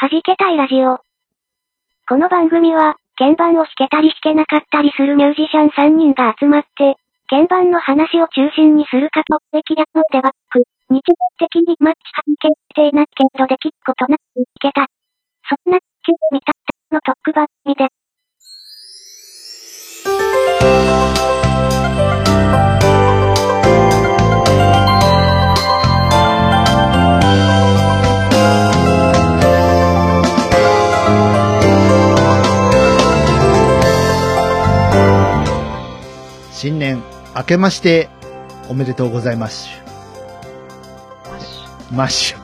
弾けたいラジオ。この番組は、鍵盤を弾けたり弾けなかったりするミュージシャン3人が集まって、鍵盤の話を中心にするかとべき略をデバッグ。日常的にマッチ関係性なけどできることなく弾けた。そんな地球見たったのトック番組で。新年明けましておめでとうございます。マッシュ。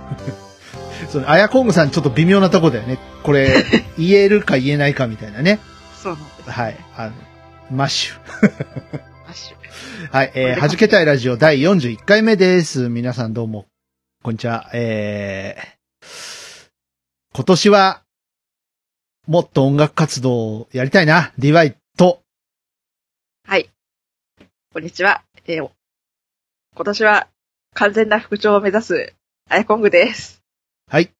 そのアヤコングさんちょっと微妙なとこだよね。これ言えるか言えないかみたいなね。そうなんです、ね。はい。マッシュ。マッシュ。はい。はじけたいラジオ第41回目です。皆さんどうもこんにちは。今年はもっと音楽活動をやりたいな。DY と。はい。こんにちは。今年は完全な復調を目指すアヤコングです。はい。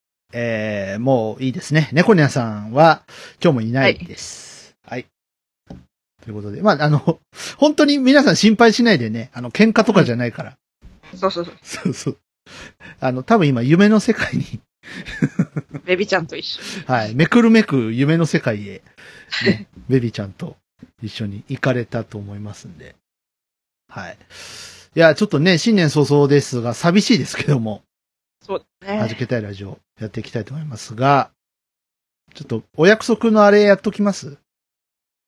もういいですね。猫ニャさんは今日もいないです。はい。はい、ということで、まあ、本当に皆さん心配しないでね、喧嘩とかじゃないから。はい、そうそうそう。そうそう。多分今夢の世界に。ベビちゃんと一緒。はい。めくるめく夢の世界へ、ね、ベビちゃんと一緒に行かれたと思いますんで。はい。いや、ちょっとね、新年早々ですが、寂しいですけども。そうですね。はじけたいラジオやっていきたいと思いますが、ちょっとお約束のあれやっときます？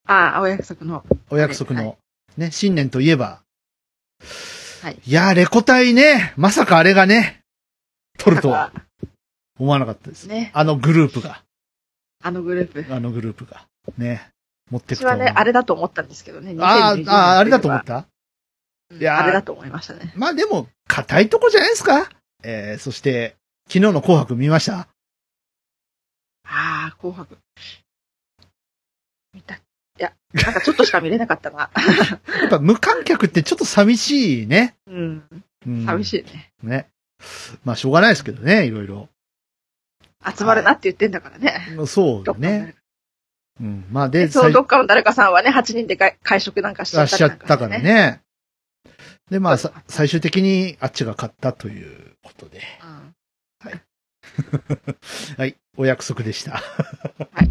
ああ、お約束の。お約束の。はい、ね、新年といえば。はい。いや、レコ大ね、まさかあれがね、撮るとは思わなかったです。ね。グループが。あのグループが。ね。持ってくる。私はね、あれだと思ったんですけどね。あれだと思った？いや、あれだと思いましたね。まあでも、硬いとこじゃないですか。そして、昨日の紅白見ました？ああ、紅白。見た。いや、なんかちょっとしか見れなかったな。やっぱ無観客ってちょっと寂しいね。うん。うん、寂しいね。ね。まあしょうがないですけどね、いろいろ。集まるなって言ってんだからね。はい、そうだね。うん。まあで、そう、どっかの誰かさんはね、8人で会食なんかしちゃったからね。しちゃったからね。で、まあ、最終的にあっちが勝ったということで。うん、はい。はい。お約束でした。はい。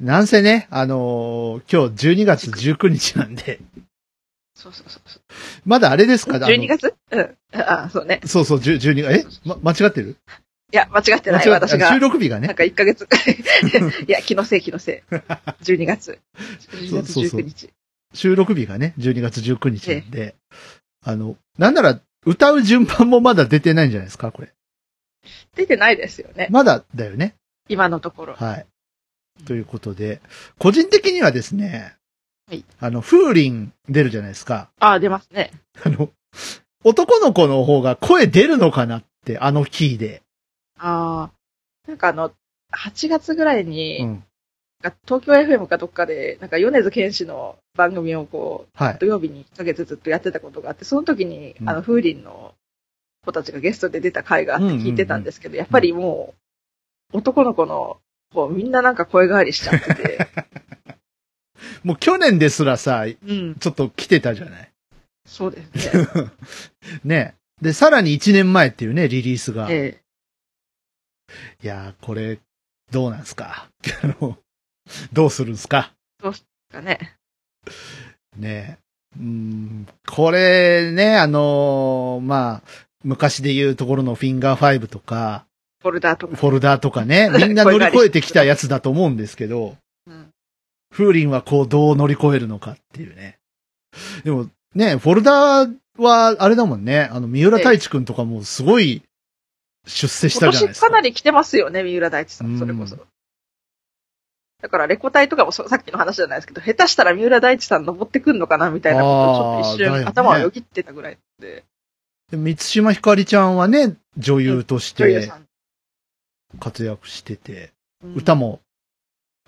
なんせね、今日12月19日なんで。そうそうそう。まだあれですか？12月？うん。あ、そうね。そうそう、12月。間違ってる？いや、間違ってない。私が。収録日がね。なんか1ヶ月。いや、気のせい。12月。12月19日。そう収録日がね、12月19日なんで、なんなら、歌う順番もまだ出てないんじゃないですか、これ。出てないですよね。まだだよね。今のところ。はい。ということで、個人的にはですね、はい。風鈴出るじゃないですか。ああ、出ますね。男の子の方が声出るのかなって、あのキーで。ああ、なんか8月ぐらいに、うん東京 FM かどっかで、なんか米津玄師の番組をこう、はい、土曜日に1ヶ月ずっとやってたことがあって、その時に、風鈴の子たちがゲストで出た回があって聞いてたんですけど、やっぱりもう、男の子の、こう、みんななんか声変わりしちゃってて。もう去年ですらさ、うん、ちょっと来てたじゃない？そうですね。ねで、さらに1年前っていうね、リリースが。いやー、これ、どうなんすかどうするんすか？どうするんすかね。ねえ。これね、まあ、昔で言うところのフィンガー5とか、フォルダーとかね、みんな乗り越えてきたやつだと思うんですけど、うん、風鈴はこうどう乗り越えるのかっていうね。でもね、フォルダーはあれだもんね、三浦大知くんとかもすごい出世したじゃないですか。今年かなり来てますよね、三浦大知さん、それこそ。だから、レコ大とかもさっきの話じゃないですけど、下手したら三浦大知さん登ってくんのかなみたいなことをちょっと一瞬頭をよぎってたぐらいで。で、満島ひかりちゃんはね、女優として活躍してて、歌も、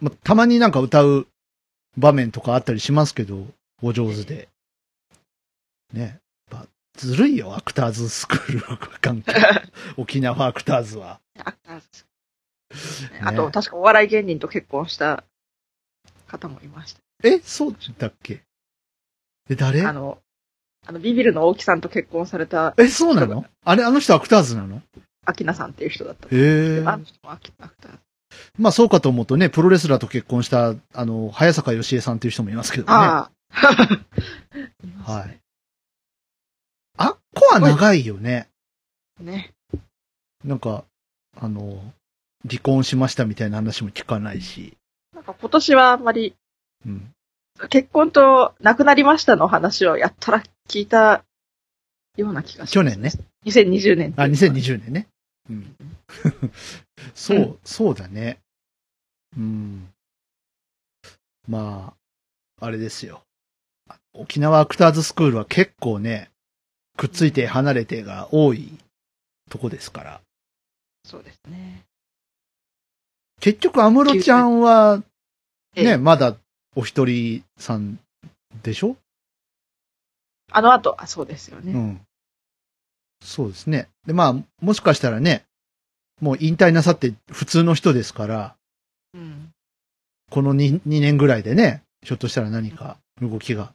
ま、たまになんか歌う場面とかあったりしますけど、お上手で。ね。やっぱずるいよ、アクターズスクールは関係。沖縄アクターズは。アクタね、あと確かお笑い芸人と結婚した方もいました。え、そうだっけ？え、誰？あのビビるの大木さんと結婚された。え、そうなの？あれ、あの人アクターズなの？アキナさんっていう人だった。へえ。あの人もアクターズ。まあそうかと思うとね、プロレスラーと結婚した早坂芳恵さんっていう人もいますけどね。あいますね。はい。あっこは長いよね。ね。なんか離婚しましたみたいな話も聞かないし。なんか今年はあんまり、うん、結婚と亡くなりましたの話をやったら聞いたような気がします。去年ね。2020年。あ、2020年ね。うん、そう、うん、そうだね。うん。まあ、あれですよ。沖縄アクターズスクールは結構ね、くっついて離れてが多いとこですから。そうですね。結局、安室ちゃんは、ね、まだお一人さんでしょ？あの後、あ、そうですよね。うん。そうですね。で、まあ、もしかしたらね、もう引退なさって普通の人ですから、うん、この 2年ぐらいでね、ひょっとしたら何か動きが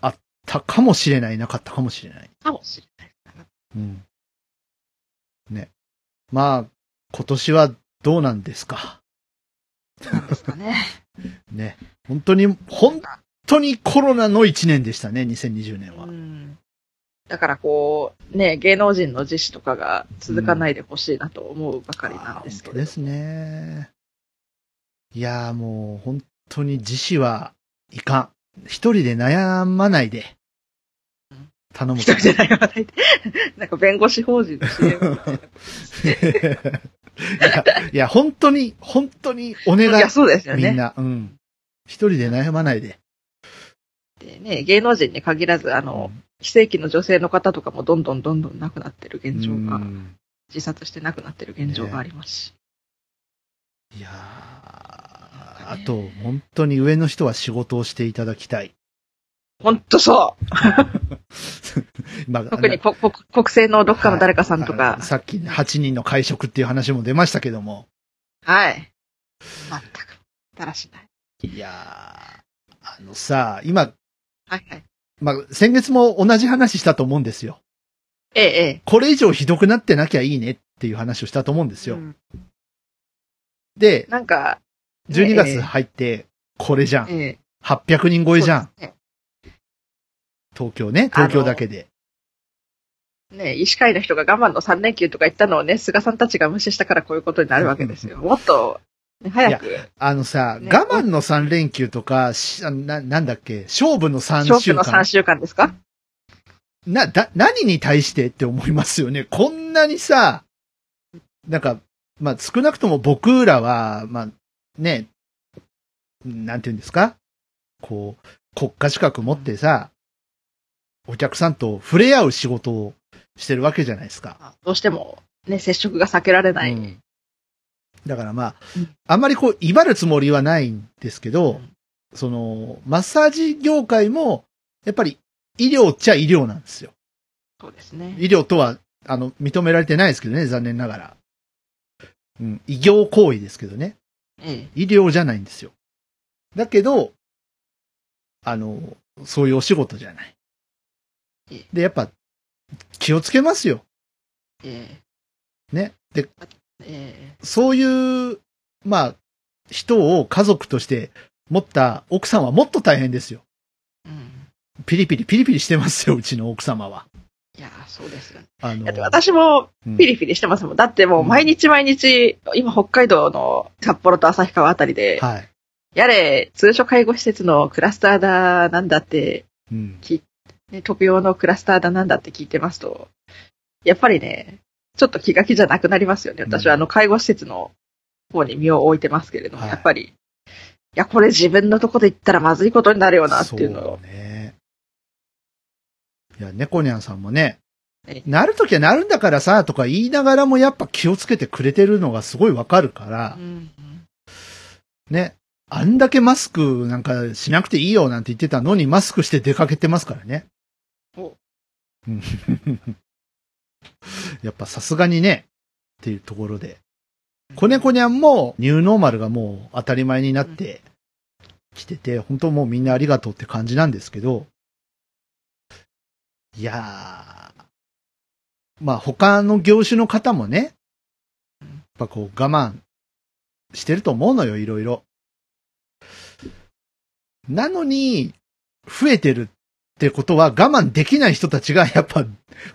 あったかもしれない、なかったかもしれない。かもしれない。うん。ね。まあ、今年は、どうなんですか。なんですかね。ね、本当にコロナの一年でしたね、2020年は。うん。だからこうね、芸能人の自死とかが続かないでほしいなと思うばかりなんですけど。本当ですね。いやーもう本当に自死はいかん。一人で悩まないで。頼む。一人で悩まないで。なんか弁護士法人の CM みたいな。いや、本当にお願い。いや、そうですよね。みんな、うん。一人で悩まないで。でね、芸能人に限らず、非正規の女性の方とかもどんどん亡くなってる現状が、自殺して亡くなってる現状がありますし。ね、いやー、あと、本当に上の人は仕事をしていただきたい。本当そう。まあ、特に国政のどっかの誰かさんとか、はい。さっき8人の会食っていう話も出ましたけども。はい。全くだらしない。いやー、今、はいはい。まあ、先月も同じ話したと思うんですよ。ええ、ええ。これ以上ひどくなってなきゃいいねっていう話をしたと思うんですよ。うん、で、なんか、12月入って、これじゃん。800人超えじゃん。東京だけで。ね、医師会の人が我慢の3連休とか言ったのをね、菅さんたちが無視したからこういうことになるわけですよ。もっと、ね、早く。いや、ね、我慢の3連休とか、なんだっけ、勝負の3週間。勝負の3週間ですか？何に対してって思いますよね。こんなにさ、なんか、まあ、少なくとも僕らは、まあ、ね、なんて言うんですか？こう、国家資格持ってさ、お客さんと触れ合う仕事をしてるわけじゃないですか。どうしてもね、接触が避けられない。うん、だからまあ、あんまりこう威張るつもりはないんですけど、そのマッサージ業界もやっぱり医療っちゃ医療なんですよ。そうですね。医療とは認められてないですけどね、残念ながら。うん、医療行為ですけどね。うん、医療じゃないんですよ。だけどそういうお仕事じゃない。で、やっぱ、気をつけますよ。ね。で、そういう、まあ、人を家族として持った奥さんはもっと大変ですよ。うん、ピリピリしてますよ、うちの奥様は。いや、そうですよね。だって私もピリピリしてますもん。だってもう毎日、今北海道の札幌と旭川あたりで、はい、やれ、通所介護施設のクラスターだ、なんだって聞いて、うんね、特用のクラスターだなんだって聞いてますと、やっぱりね、ちょっと気が気じゃなくなりますよね。私は介護施設の方に身を置いてますけれども、はい、やっぱり、いや、これ自分のとこで言ったらまずいことになるよなっていうのを。そうね。いや、猫ニャンさんもね、なるときはなるんだからさ、とか言いながらもやっぱ気をつけてくれてるのがすごいわかるから、うんうん、ね、あんだけマスクなんかしなくていいよなんて言ってたのにマスクして出かけてますからね。やっぱさすがにね、っていうところで、コネコニャンもニューノーマルがもう当たり前になってきてて、本当もうみんなありがとうって感じなんですけど、いやー、まあ他の業種の方もね、やっぱこう我慢してると思うのよ、いろいろ。なのに、増えてるってことは我慢できない人たちがやっぱ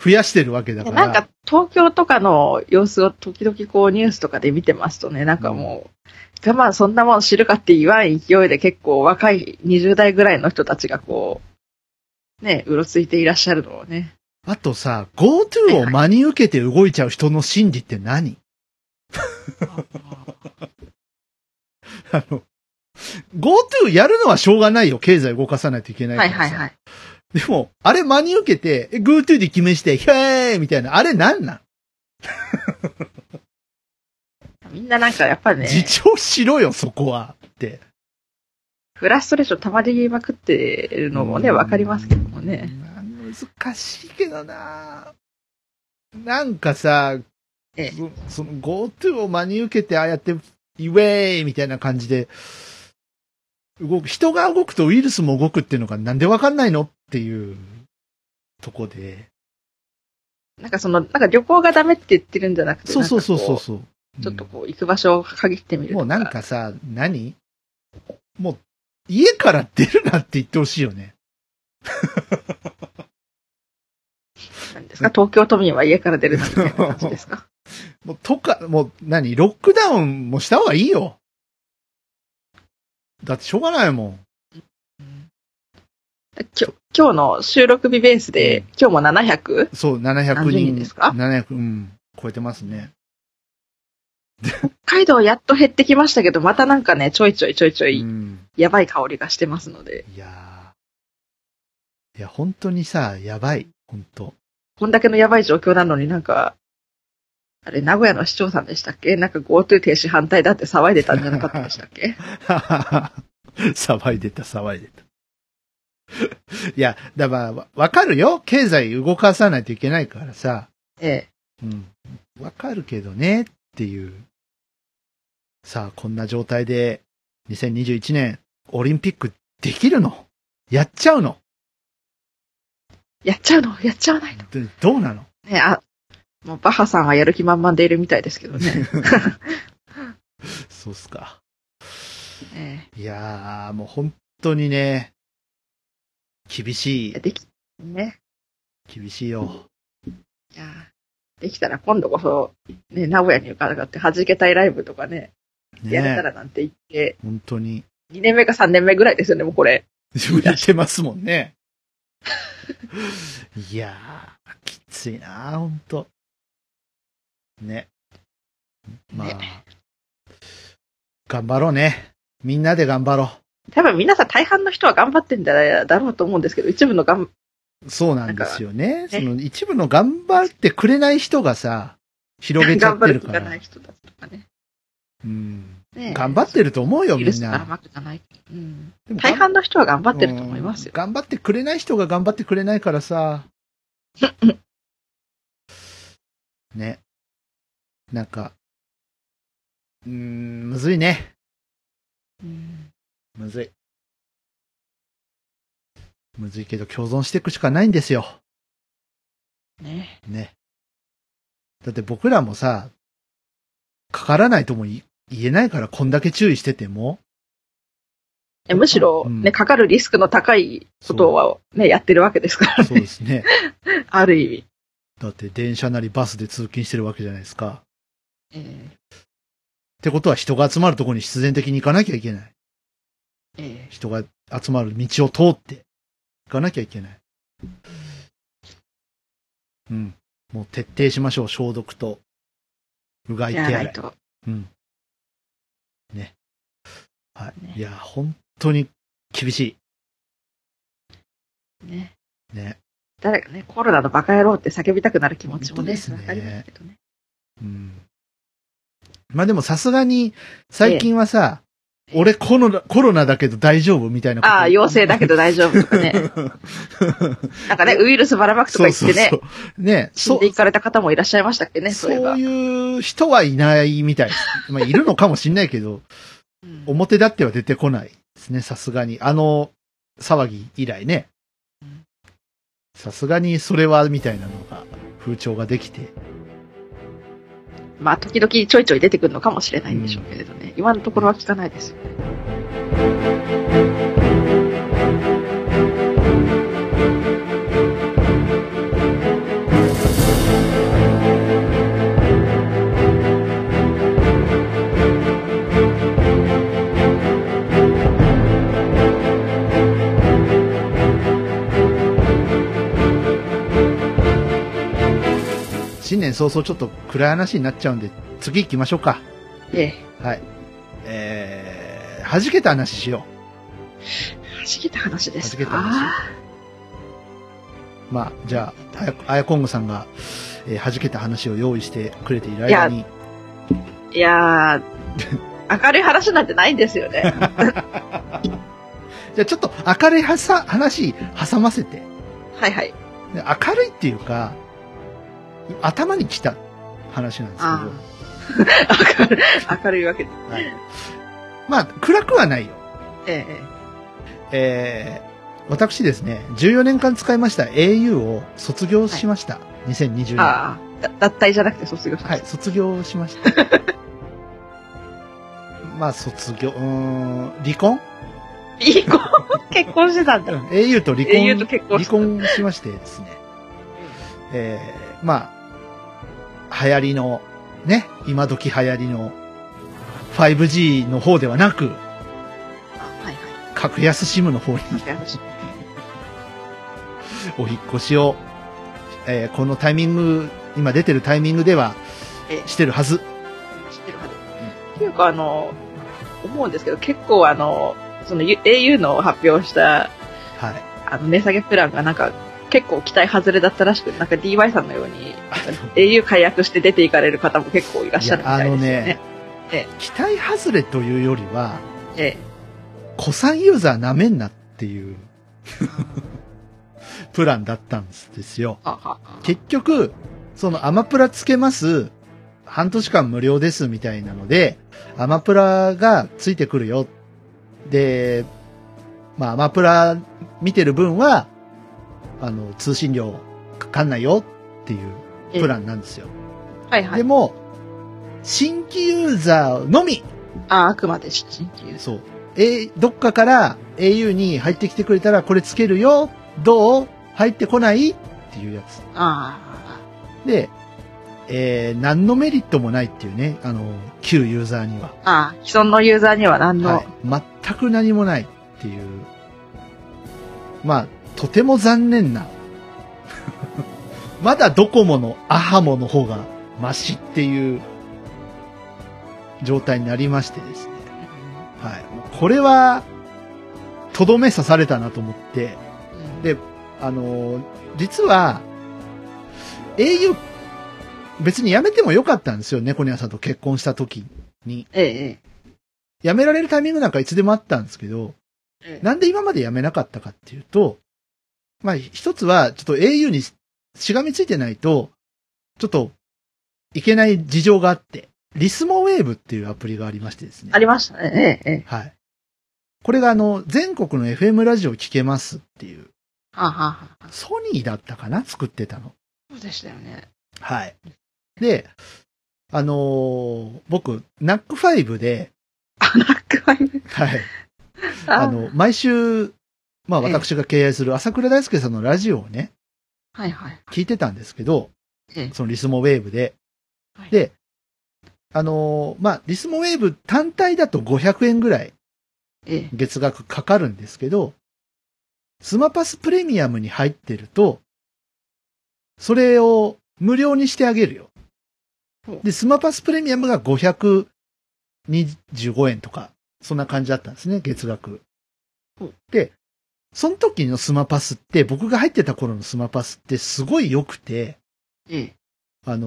増やしてるわけだから。なんか東京とかの様子を時々こうニュースとかで見てますとね、なんかもう、我慢そんなもん知るかって言わん勢いで結構若い20代ぐらいの人たちがこう、ね、うろついていらっしゃるのをね。あとさ、GoTo を真に受けて動いちゃう人の心理って何？GoTo やるのはしょうがないよ。経済動かさないといけないからさ。はいはいはい。でも、あれ真に受けて、GoTo で決めして、イェーイみたいな、あれなんなん？みんななんかやっぱりね。自重しろよ、そこは。って。フラストレーション溜まりまくってるのもね、わかりますけどもね。難しいけどな。なんかさ、その GoTo を真に受けて、ああやって、イェーイみたいな感じで、動く、人が動くとウイルスも動くっていうのがなんでわかんないのっていうとこで。なんかその、なんか旅行がダメって言ってるんじゃなくて。そうそうそう。ちょっとこう行く場所を限ってみるとか。もうなんかさ、もう家から出るなって言ってほしいよね。なんですか、東京都民は家から出るなみたいな感じですか。もうとか、もうロックダウンもした方がいいよ。だってしょうがないもん。今日の収録日ベースで、今日も700？ そう、700人ですか？ 700、うん、超えてますね。北海道やっと減ってきましたけど、またなんかね、ちょいちょい、やばい香りがしてますので。いや、本当にさ、やばい、本当。こんだけのやばい状況なのになんか、あれ、名古屋の市長さんでしたっけ？なんか GoTo 停止反対だって騒いでたんじゃなかったでしたっけ？騒いでた。いや、だから、わかるよ。経済動かさないといけないからさ。ええ。うん。わかるけどね、っていう。さあ、こんな状態で、2021年、オリンピックできるの？やっちゃうの？やっちゃわないの？どうなの？ね、もうバッハさんはやる気満々でいるみたいですけどね。そうっすか。いやー、もう本当にね、厳しい。ね。厳しいよ。いやできたら今度こそ、ね、名古屋に行かなかって、弾けたいライブとかね、やれたらなんて言って、本当に。2年目か3年目ぐらいですよね、もうこれ。やってますもんね。いやー、きついなー、ほんと。ね。まあ、ね、頑張ろうね。みんなで頑張ろう。多分皆さん大半の人は頑張ってんだろうと思うんですけど、一部のそうなんですよね。その一部の頑張ってくれない人がさ、広げちゃってるから。頑張る気がない人だとかね。うん。ね、頑張ってると思うよ、みんな。大半の人は頑張ってると思いますよ。頑張ってくれない人が頑張ってくれないからさ。ね。なんか、むずいね。むずいけど共存していくしかないんですよ。ね。だって僕らもさ、かからないとも言えないからこんだけ注意してても。むしろ、ね、かかるリスクの高いことはね、やってるわけですからね。そうですね。ある意味。だって電車なりバスで通勤してるわけじゃないですか。ってことは人が集まるところに必然的に行かなきゃいけない。人が集まる道を通って行かなきゃいけない。うん。もう徹底しましょう。消毒とうがい手洗い。うん。ね。はい。ね、いや、本当に厳しい。ね。誰かね、コロナのバカ野郎って叫びたくなる気持ちもね、わかりますけどね。まあでもさすがに、最近はさ、俺コロナだけど大丈夫みたいなこと。ああ、陽性だけど大丈夫とかね。なんかね、ウイルスばらまくとか言ってね。そうそうそうね、死んでいかれた方もいらっしゃいましたっけね、そういう人はいないみたい。まあ、いるのかもしんないけど、うん、表立っては出てこないですね、さすがに。あの、騒ぎ以来ね。さすがにそれは、みたいなのが、風潮ができて。まあ、時々ちょいちょい出てくるのかもしれないんでしょうけれどね、今のところは聞かないですよね。新年早々ちょっと暗い話になっちゃうんで、次行きましょうか。ええ。はい。弾けた話しよう。弾けた話ですか。弾けた話。まあ、じゃあ、あやこんごさんが、弾けた話を用意してくれている間に。いやー、明るい話なんてないんですよね。じゃあちょっと明るい話挟ませて。はいはい。明るいっていうか、頭に来た話なんですけど。明るいわけです、はい。まあ、暗くはないよ。私ですね、14年間使いました au を卒業しました。はい、2020年。ああ、脱退じゃなくて卒業しました。はい、卒業しました。まあ、卒業、離婚結婚してたんだ。au と離婚。au と結婚した。離婚しましてですね。まあ、流行りの、ね、今時流行りの 5G の方ではなく、はいはい、格安SIM の方に、お引っ越しを、このタイミング、今出てるタイミングでは、してるはず。してるはず。っていうか、思うんですけど、結構その au の発表した、はい、値下げプランがなんか、結構期待外れだったらしく、なんか DY さんのように、au 解約して出ていかれる方も結構いらっしゃるみたいですよね。期待外れというよりは、古参ユーザーなめんなっていうプランだったんですよ。結局、そのアマプラつけます、半年間無料ですみたいなので、アマプラがついてくるよ。で、まあアマプラ見てる分は、通信料かかんないよっていうプランなんですよ。はいはい。でも、新規ユーザーのみ。あくまで新規ユーザー。そう。どっかから au に入ってきてくれたらこれつけるよ。どう？入ってこないっていうやつ。ああ。で、何のメリットもないっていうね、旧ユーザーには。ああ、既存のユーザーには何の。はい。全く何もないっていう。まあ、とても残念なまだドコモのアハモの方がマシっていう状態になりましてですね、はい、これはとどめ刺されたなと思って、で実は au 別に辞めてもよかったんですよ。猫ニャさんと結婚した時に、辞められるタイミングなんかいつでもあったんですけど、なんで今まで辞めなかったかっていうと、まあ、一つは、ちょっと au にしがみついてないと、ちょっと、いけない事情があって、リスモウェーブっていうアプリがありましてですね。ありましたね。はい。これが全国の FM ラジオ聞けますっていう。ソニーだったかな？作ってたの。そうでしたよね。はい。で、僕、NAC5 で。NAC5？ はい。毎週、まあ私が敬愛する朝倉大輔さんのラジオをね、はいはい。聞いてたんですけど、そのリスモウェーブで。はい、で、まあ、リスモウェーブ単体だと500円ぐらい、月額かかるんですけど、スマパスプレミアムに入ってると、それを無料にしてあげるよ。で、スマパスプレミアムが525円とか、そんな感じだったんですね、月額。で、その時のスマパスって、僕が入ってた頃のスマパスってすごい良くて、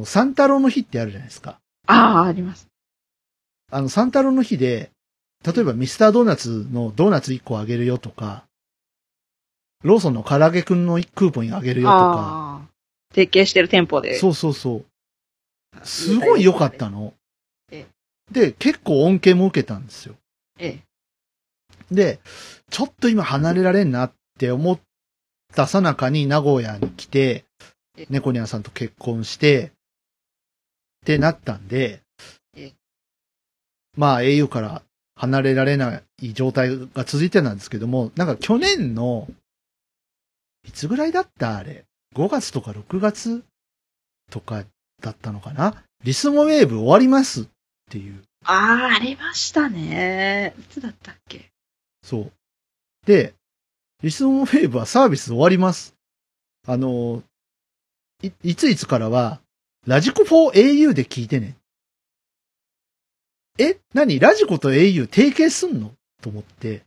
三太郎の日ってあるじゃないですか。ああ、あります。三太郎の日で、例えばミスタードーナツのドーナツ1個あげるよとか、ローソンの唐揚げくんのクーポンあげるよとか。提携してる店舗で。そうそうそう。すごい良かったの。で、結構恩恵も受けたんですよ。で、ちょっと今離れられんなって思ったさなかに名古屋に来て、猫ニャンさんと結婚して、ってなったんで、まあ au から離れられない状態が続いてなんですけども、なんか去年の、いつぐらいだったあれ、5月とか6月とかだったのかな、リスモウェーブ終わりますっていう。ああ、ありましたね。いつだったっけ。そう。で、リスモウェーブはサービス終わります。いつからは、ラジコ 4au で聞いてね。何ラジコと au 提携すんのと思って。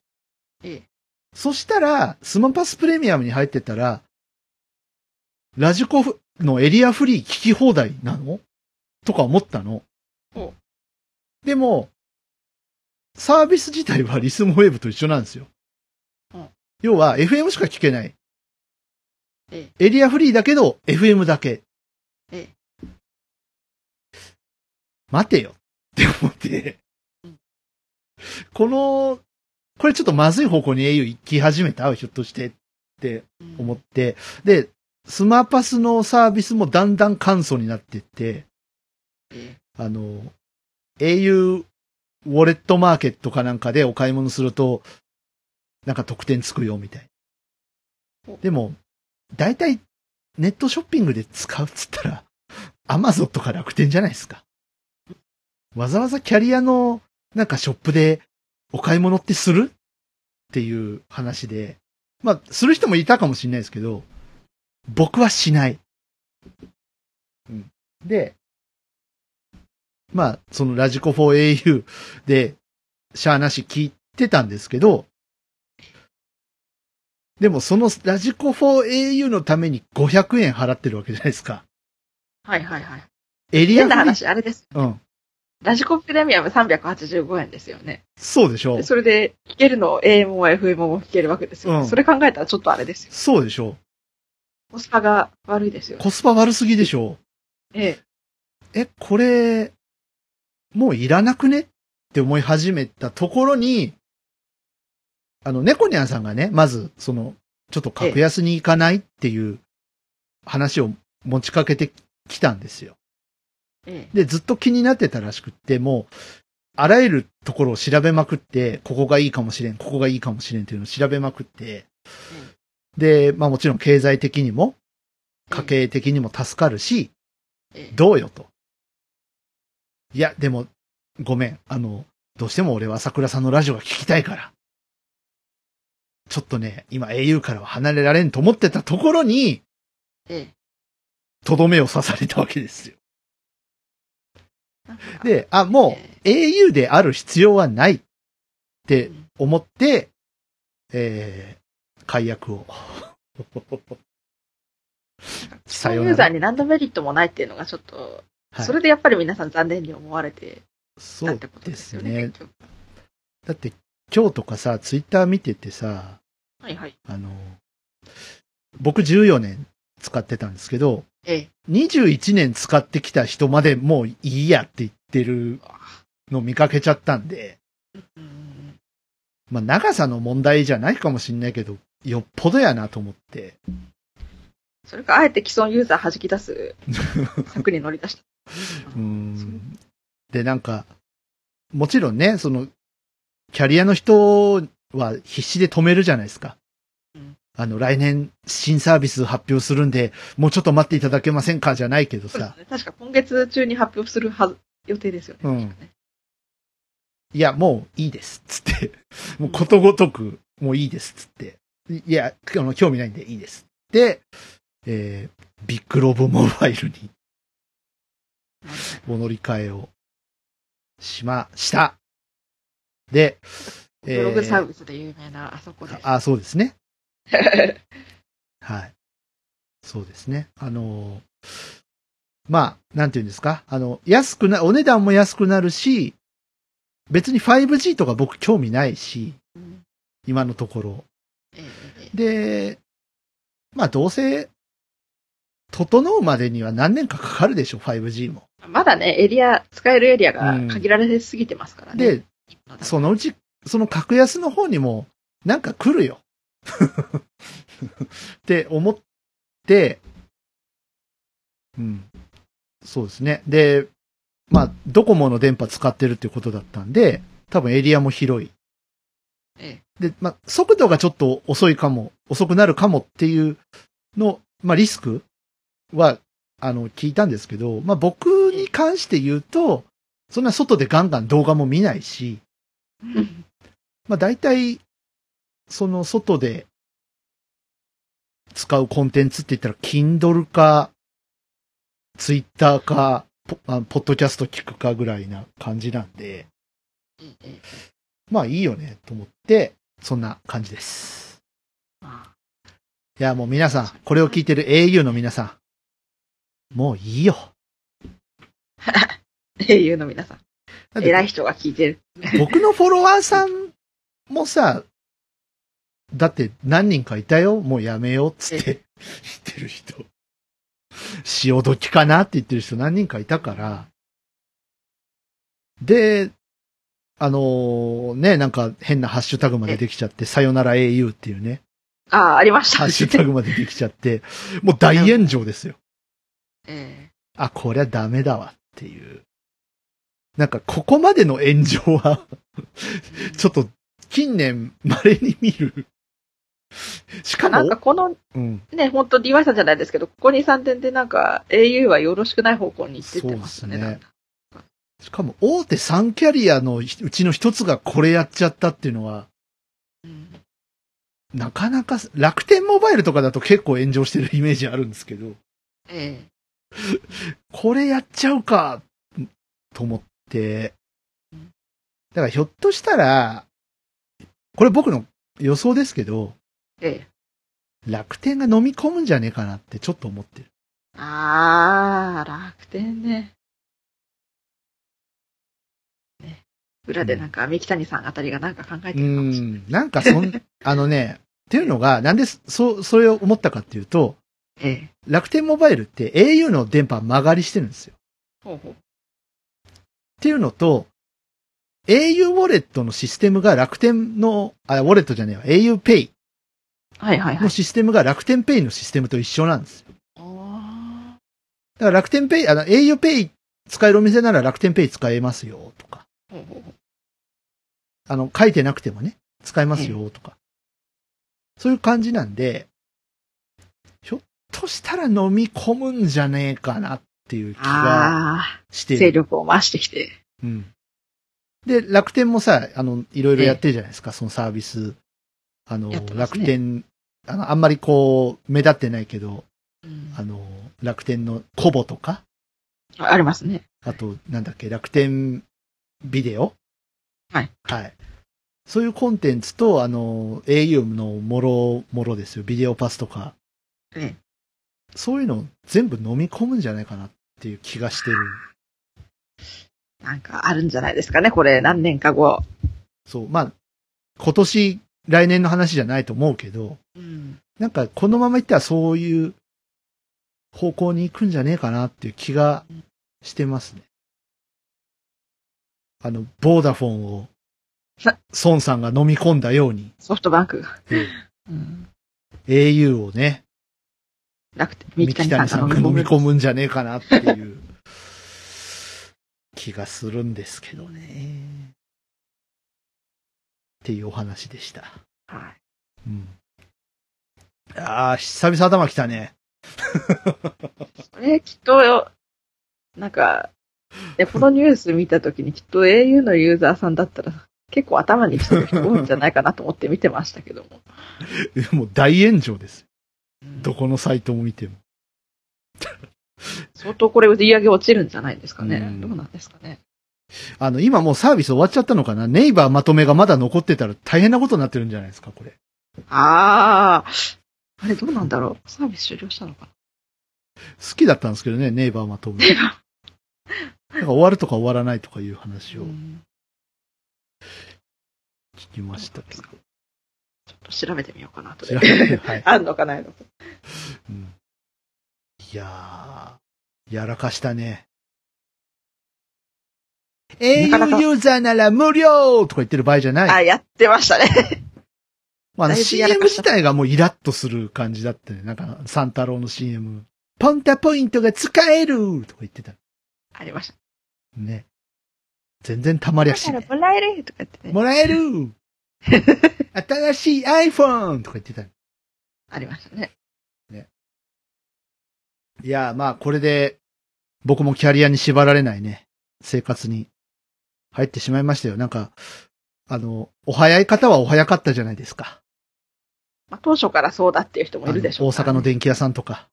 そしたら、スマパスプレミアムに入ってたら、ラジコのエリアフリー聞き放題なのとか思ったの。でも、サービス自体はリスモウェーブと一緒なんですよ。要は FM しか聞けない。エリアフリーだけど FM だけ。待てよって思って、これちょっとまずい方向に au 行き始めたひょっとしてって思って、で、スマパスのサービスもだんだん簡素になってって、au ウォレットマーケットかなんかでお買い物すると、なんか特典つくよみたい。でも、だいたいネットショッピングで使うっつったら、アマゾンとか楽天じゃないですか。わざわざキャリアのなんかショップでお買い物ってするっていう話で、まあする人もいたかもしれないですけど、僕はしない。で、まあそのラジコ 4au でしゃーなし聞いてたんですけど、でもそのラジコ 4au のために500円払ってるわけじゃないですか。エリアフリー。変な話あれです。ラジコプレミアム385円ですよね。そうでしょ。それで聞けるのを A.M.O. F.M. も聞けるわけですよ、ね。それ考えたらちょっとあれですよ。そうでしょ。コスパが悪いですよ、ね。コスパ悪すぎでしょ。これもういらなくねって思い始めたところに、猫ニャンさんがね、まずそのちょっと格安に行かないっていう話を持ちかけてきたんですよ。で、ずっと気になってたらしくって、もう、あらゆるところを調べまくって、ここがいいかもしれん、ここがいいかもしれんっていうのを調べまくって、で、まあもちろん経済的にも、家計的にも助かるし、どうよと。いや、でも、ごめん、どうしても俺は桜さんのラジオが聞きたいから。ちょっとね、今 au からは離れられんと思ってたところに、とどめを刺されたわけですよ。で、もう au である必要はないって思って、解約を。そういうユーザーに何のメリットもないっていうのがちょっと、それでやっぱり皆さん残念に思われてたってことですよね。そうですね。だって今日とかさ、ツイッター見ててさ、僕14年使ってたんですけど、21年使ってきた人までもういいやって言ってるのを見かけちゃったんで、まあ長さの問題じゃないかもしれないけど、よっぽどやなと思って。それかあえて既存ユーザー弾き出す策に乗り出した。で、なんか、もちろんね、その、キャリアの人は必死で止めるじゃないですか。来年新サービス発表するんで、もうちょっと待っていただけませんかじゃないけどさ。確か今月中に発表する予定ですよね。いや、もういいです。つって。もうことごとく、もういいです。つって。いや、興味ないんでいいです。で、ビッグロブモバイルに、お乗り換えをしました。で、ブログサービスで有名なあそこです。そうですね。そうですね。まあ、なんていうんですか。安くお値段も安くなるし、別に 5G とか僕興味ないし、うん、今のところ、で、まあどうせ整うまでには何年かかかるでしょ 5G も。まだね、エリア使えるエリアが限られすぎてますからね。で、そのうちその格安の方にもなんか来るよって思って、うん、そうですね。で、まあドコモの電波使ってるっていうことだったんで、多分エリアも広い。で、まあ速度がちょっと遅くなるかもっていうの、まあリスクは聞いたんですけど、まあ僕に関して言うと、そんな外でガンガン動画も見ないし、まあ大体その外で使うコンテンツって言ったら Kindle か Twitter かポッドキャスト聞くかぐらいな感じなんで、まあいいよねと思ってそんな感じです。いやもう皆さん、これを聞いてる au の皆さん、もういいよ。au の皆さん。偉い人が聞いてる。僕のフォロワーさんもさ、だって何人かいたよ、もうやめようっつって言ってる人。潮時かなって言ってる人何人かいたから。で、ね、なんか変なハッシュタグまでできちゃって、さよなら au っていうね。ああ、ありました。ハッシュタグまでできちゃって、もう大炎上ですよ。あ、こりゃダメだわっていう。なんか、ここまでの炎上は、ちょっと、近年、稀に見る。しかも。なんか、この、うん、ね、ほんと DY さんじゃないですけど、ここに3点でなんか、au はよろしくない方向に行ってってますね。そうですね。しかも、大手3キャリアのうちの一つがこれやっちゃったっていうのは、うん、なかなか、楽天モバイルとかだと結構炎上してるイメージあるんですけど、これやっちゃうか、と思って、で、だからひょっとしたら、これ僕の予想ですけど、楽天が飲み込むんじゃねえかなってちょっと思ってる。あー、楽天ね。ね、裏でなんか三木谷さんあたりがなんか考えてるかもしれない。なんかっていうのが、なんでそれを思ったかっていうと、楽天モバイルって au の電波曲がりしてるんですよ。ほうほう。っていうのと、au ウォレットのシステムが楽天の、ウォレットじゃねえわ、au ペイのシステムが楽天ペイのシステムと一緒なんですよ。だから楽天ペイ、au ペイ使えるお店なら楽天ペイ使えますよとか、書いてなくてもね、使えますよとか、そういう感じなんで、ひょっとしたら飲み込むんじゃねえかなっていう気がしてる。勢力を増してきて。うん。で、楽天もさ、いろいろやってるじゃないですか、そのサービス。ね、楽天、あんまりこう、目立ってないけど、楽天のコボとか。ありますね。あと、なんだっけ、楽天ビデオ。はい。はい。そういうコンテンツと、au のもろですよ、ビデオパスとか。そういうのを全部飲み込むんじゃないかなっていう気がしてる。なんかあるんじゃないですかね、これ何年か後。そう、まあ、今年、来年の話じゃないと思うけど、なんかこのままいったらそういう方向に行くんじゃねえかなっていう気がしてますね。ボーダフォンを、孫さんが飲み込んだように。ソフトバンクが。au をね、三木谷さんが飲み込むんじゃねえかなっていう気がするんですけどね。っていうお話でした。はい。ああ、久々頭きたね。それきっとよ、なんか、このニュース見たときにきっと au のユーザーさんだったら結構頭にきてる人多いんじゃないかなと思って見てましたけども。もう大炎上です。どこのサイトも見ても相当これ売り上げ落ちるんじゃないですかね、どうなんですかね。今もうサービス終わっちゃったのかな。ネイバーまとめがまだ残ってたら大変なことになってるんじゃないですか、これ。あれどうなんだろう。サービス終了したのかな。好きだったんですけどね、ネイバーまとめ。なんか終わるとか終わらないとかいう話を聞きましたけど。ちょっと調べてみようかなと。はい、あんのかないのか。うん、いやー、やらかしたね。au ユーザーなら無料とか言ってる場合じゃない。あ、やってましたね。まあ、CM 自体がもうイラッとする感じだったね。なんか、サンタロウの CM。ポンタポイントが使えるとか言ってた。ありました。ね。全然たまりゃしない。だからもらえるとか言ってね。もらえる新しい iPhone とか言ってた。ありましたね。ね。いや、まあ、これで、僕もキャリアに縛られないね、生活に入ってしまいましたよ。なんか、お早い方はお早かったじゃないですか。まあ、当初からそうだっていう人もいるでしょう、ね。大阪の電気屋さんとか。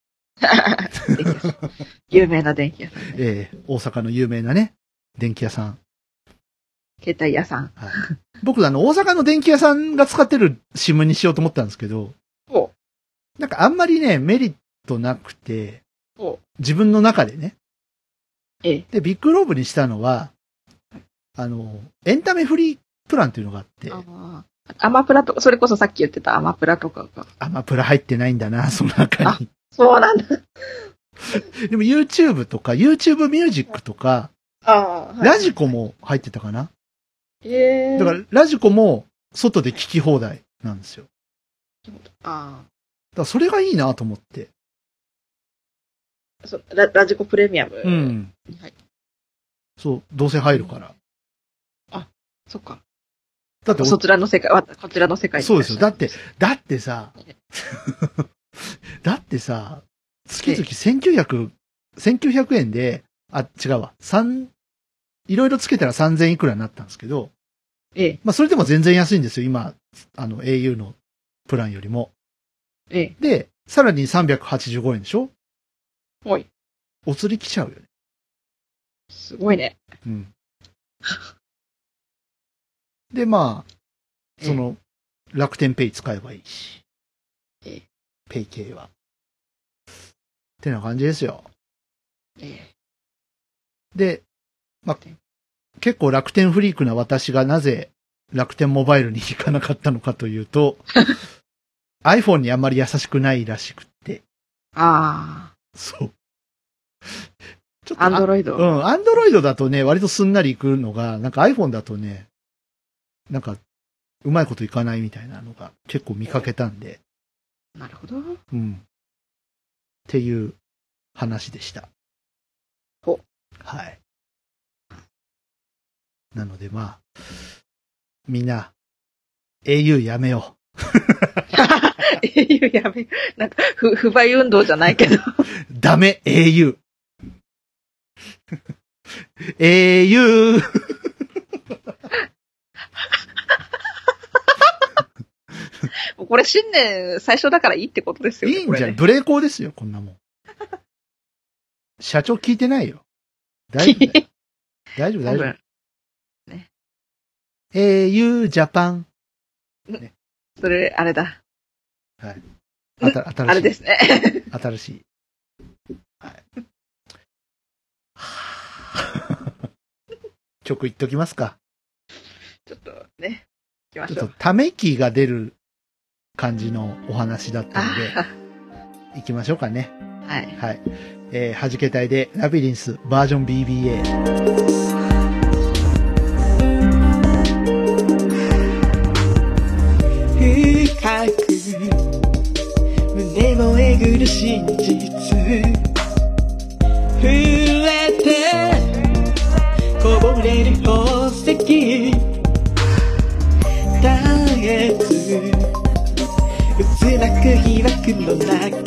有名な電気屋さん、ね。大阪の有名なね、電気屋さん。携帯屋さん。はい、僕、大阪の電気屋さんが使ってるSIMにしようと思ったんですけど、なんかあんまりね、メリットなくて、自分の中でね。で、ビッグローブにしたのは、エンタメフリープランっていうのがあって。アマプラとか、それこそさっき言ってたアマプラとかが。アマプラ入ってないんだな、その中に。そうなんだ。でも YouTube とか、YouTube ミュージックとか、はい、ラジコも入ってたかな。だから、ラジコも外で聞き放題なんですよ。だからそれがいいなと思って。ラジコプレミアム。うん。はい。そう、どうせ入るから。あ、そっか。だって、そちらの世界、こちらの世界。そうですよ。だってさ、月々1900円で、あ、違うわ。いろいろつけたら3000いくらになったんですけど、まあ、それでも全然安いんですよ。今、au のプランよりも。で、さらに385円でしょ？はい。お釣り来ちゃうよね。すごいね。うん。で、まあ、楽天ペイ使えばいいし。ペイ系は。ってな感じですよ。で、まあ、結構楽天フリークな私がなぜ楽天モバイルに行かなかったのかというと、iPhone にあんまり優しくないらしくって。ああ。そう。ちょっと。Android？ うん。Android だとね、割とすんなりいくのが、なんか iPhone だとね、なんか、うまいこといかないみたいなのが結構見かけたんで。なるほど。うん。っていう話でした。はい。なのでまあ、みんな、au やめよう。au やめよう。なんか、不買運動じゃないけど。ダメ、au。au もうこれ新年最初だからいいってことですよね。いいんじゃない？無礼講ですよ、こんなもん。社長聞いてないよ。大丈夫だよ。大丈夫。ね。au ジャパン。ね。それ、あれだ。はい。新しい。あれですね。新しい。はい。曲言っときますか。ちょっとね、行きましょう。ちょっとため息が出る感じのお話だったので、行きましょうかね。はい。はい。はじけたいでラビリンスバージョン BBA。深く胸をえぐる真実。触れてこぼれる宝石絶えず渦巻く疑惑の中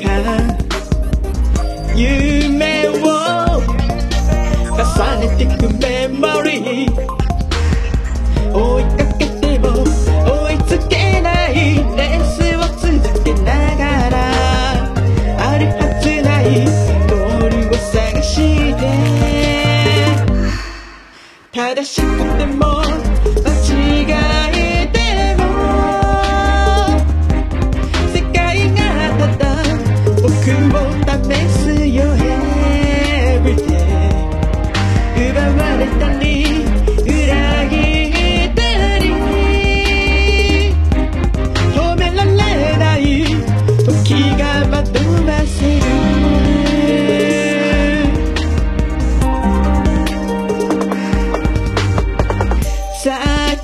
夢を重ねてくメモリー追いかけても追いつけないレースを続けながらあるはずない探して正しくても間違い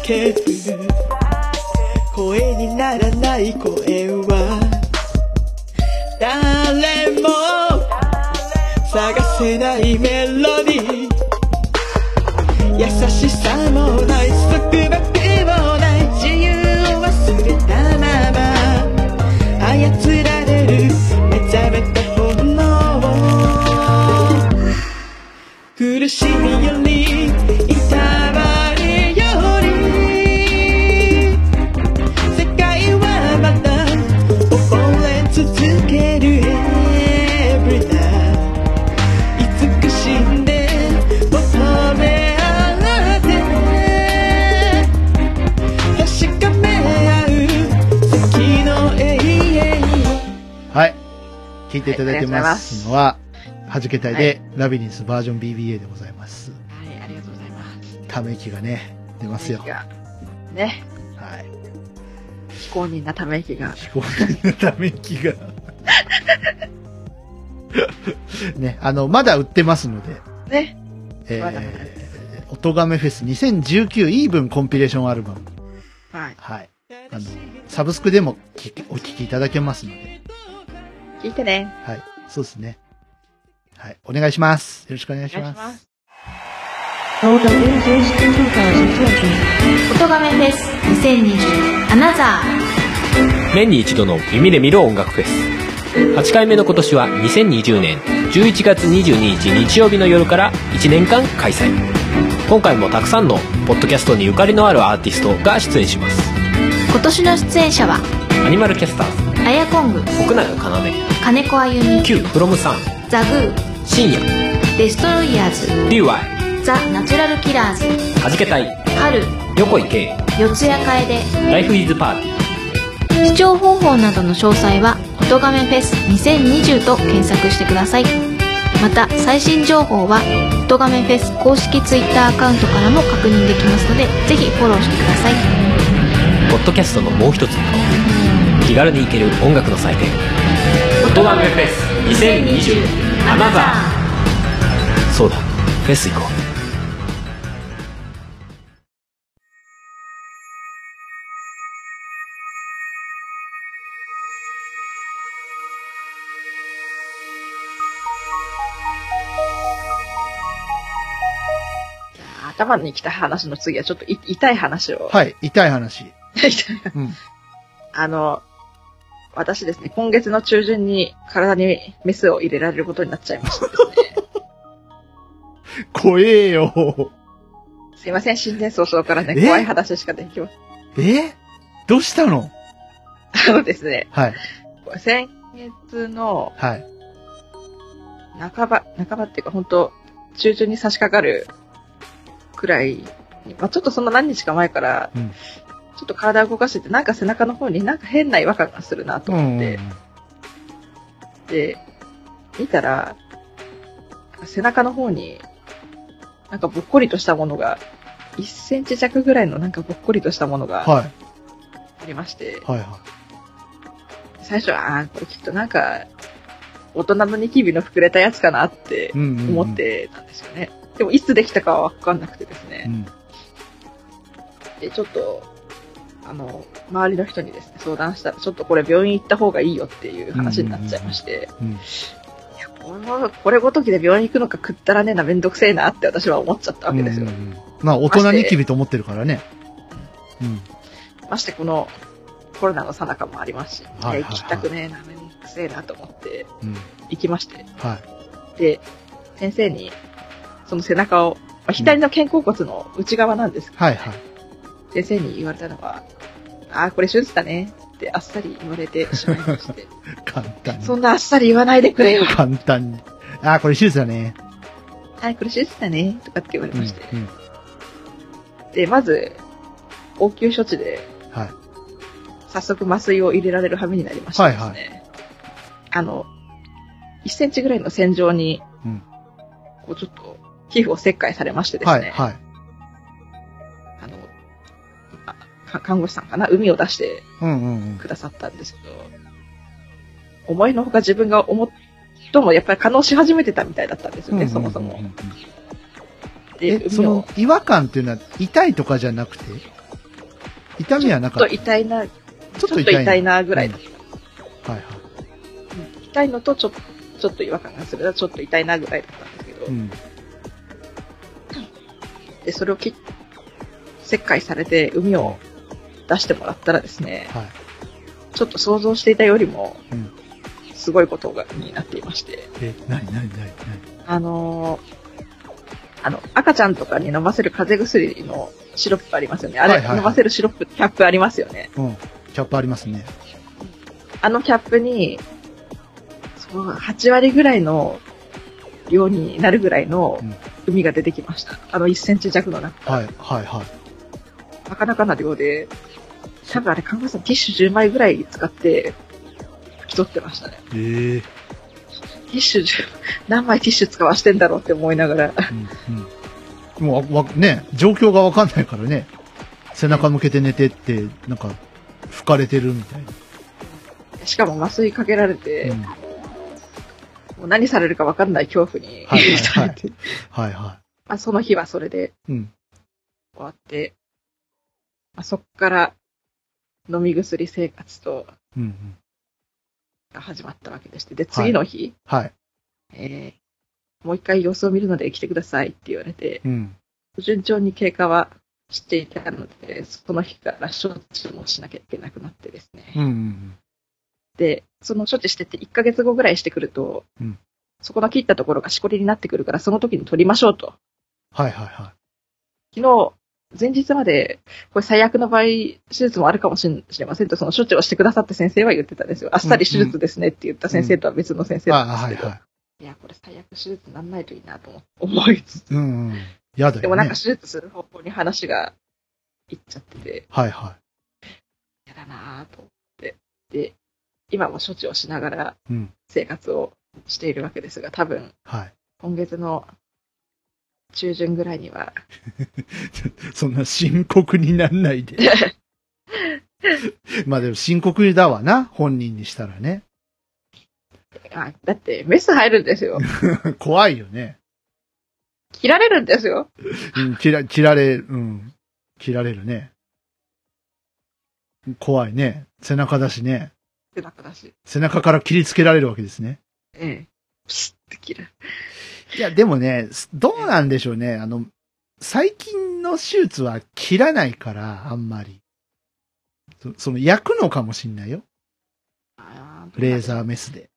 ける声にならない声は誰も探せないメロディー、優しさもない束縛もない自由を忘れたまま操られる目覚めた本能、苦しみより痛ま聴いていただいてますのは、はじけたいで、はい、ラビリンスバージョン BBA でございます。はい、ありがとうございます。ため息がね、出ますよ。ね。はい。非公認なため息が。非公認なため息が。ね、まだ売ってますので。ね。おとがめフェス2019イーブンコンピレーションアルバム。はい。はい。サブスクでもお聴きいただけますので。聞いてね。はい。そうですね。はい。お願いします。よろしくお願いします。音がめフェス2020アナザー。年に一度の耳で見る音楽フェス。8回目の今年は2020年11月22日日曜日の夜から1年間開催。今回もたくさんのポッドキャストにゆかりのあるアーティストが出演します。今年の出演者はアニマルキャスターズ、アヤコング、奥永かなで、金子あゆみ、Q、フロムさん、ザグー、深夜、デストロイヤーズ、DY、ザ・ナチュラルキラーズ、はじけたい、春、横井圭、四谷楓、ライフイズパーティー。視聴方法などの詳細は「音亀フェス2020」と検索してください。また最新情報は「音亀フェス」公式 Twitter アカウントからも確認できますので、ぜひフォローしてください。ポッドキャストのもう一つの顔、気軽に行ける音楽の祭典、音亀フェス2020アナザー。そうだ、フェス行こう。頭に来た話の次はちょっと痛い話を。はい、痛い話。うん、私ですね、今月の中旬に体にメスを入れられることになっちゃいましたですね。怖えよ。すいません、新年早々からね、怖い話しかできません。どうしたの？ですね、はい。先月の、はい。半ばっていうか、本当中旬に差し掛かるくらい、まあ、ちょっとそんな何日か前から、うん、ちょっと体を動かしてて、なんか背中の方になんか変な違和感がするなと思って、で、見たら、背中の方に、なんかぼっこりとしたものが、1センチ弱ぐらいのなんかぼっこりとしたものが、ありまして、はいはいはい、最初は、これきっとなんか、大人のニキビの膨れたやつかなって思ってたんですよね。でもいつできたかはわかんなくてですね。で、ちょっと、周りの人にですね、相談したら、ちょっとこれ病院行った方がいいよっていう話になっちゃいまして、いや、これごときで病院行くのか食ったらねえな、めんどくせえなって私は思っちゃったわけですよ。まあ、大人ニキビと思ってるからね。まして、このコロナの最中もありますし、行きたくねえな、めんどくせえなと思って、行きまして、で、先生に、その背中を、左の肩甲骨の内側なんですけど、先生に言われたのは、これ手術だねってあっさり言われてしまいまして。簡単に。そんなあっさり言わないでくれよ。簡単に。これ手術だね。はい、これ手術だね。とかって言われまして。で、まず、応急処置で、早速麻酔を入れられる羽目になりましたですね。1センチぐらいの線上に、こうちょっと、皮膚を切開されましてですね。看護師さんかな、膿を出してくださったんですけど、思いのほか自分が思っともやっぱり可能し始めてたみたいだったんですよね、そもそも。で、その違和感っていうのは痛いとかじゃなくて、痛みはなかった。ちょっと痛いなぐらいだった。はいはい。痛いのとちょっと違和感がする。ちょっと痛いなぐらいだったんですけど。うん、でそれを切開されて膿を出してもらったらですね、はい、ちょっと想像していたよりも、うん、すごいことになっていまして。何赤ちゃんとかに飲ませる風邪薬のシロップありますよね。あれ、はいはいはい、飲ませるシロップキャップありますよね。うん、キャップありますね。あのキャップにそう8割ぐらいの量になるぐらいの海が出てきました。うん、あの1センチ弱の中。はいはいはい。なかなかな量で、多分あれ看護師さんティッシュ10枚ぐらい使って拭き取ってましたね。へー。ティッシュ何枚ティッシュ使わしてんだろうって思いながら、うんうん、もうね状況が分かんないからね、背中向けて寝てってなんか吹かれてるみたいな。しかも麻酔かけられて、うん、もう何されるか分かんない恐怖にされて、はいはい、はいはいはい、まあ、その日はそれで終わって、まあ、そっから飲み薬生活と、うんうん、が始まったわけでして、で次の日、はいはい、もう一回様子を見るので来てくださいって言われて、うん、順調に経過はしていたので、その日から処置もしなきゃいけなくなってですね、うんうんうん、でその処置してて1ヶ月後ぐらいしてくると、うん、そこの切ったところがしこりになってくるから、その時に取りましょうと、はいはいはい、昨日前日まで、これ最悪の場合、手術もあるかもしれませんと、その処置をしてくださった先生は言ってたんですよ。あっさり手術ですねって言った先生とは別の先生なんですけど、うんうん、いや、これ最悪手術にならないといいなと思いつつ、うんうん、やだよね、でもなんか手術する方向に話がいっちゃってて、はいはい、やだなぁと思って、で、今も処置をしながら生活をしているわけですが、多分、はい、今月の中旬ぐらいにはそんな深刻にならないでまあでも深刻だわな、本人にしたらね。あ、だってメス入るんですよ怖いよね。切られるんですよ、うん、切られる、うん、切られるね。怖いね。背中だしね。背中から切りつけられるわけですね。ええ、プスッて切られる。いや、でもね、どうなんでしょうね。最近の手術は切らないから、あんまり。その、焼くのかもしんないよ。レーザーメスで。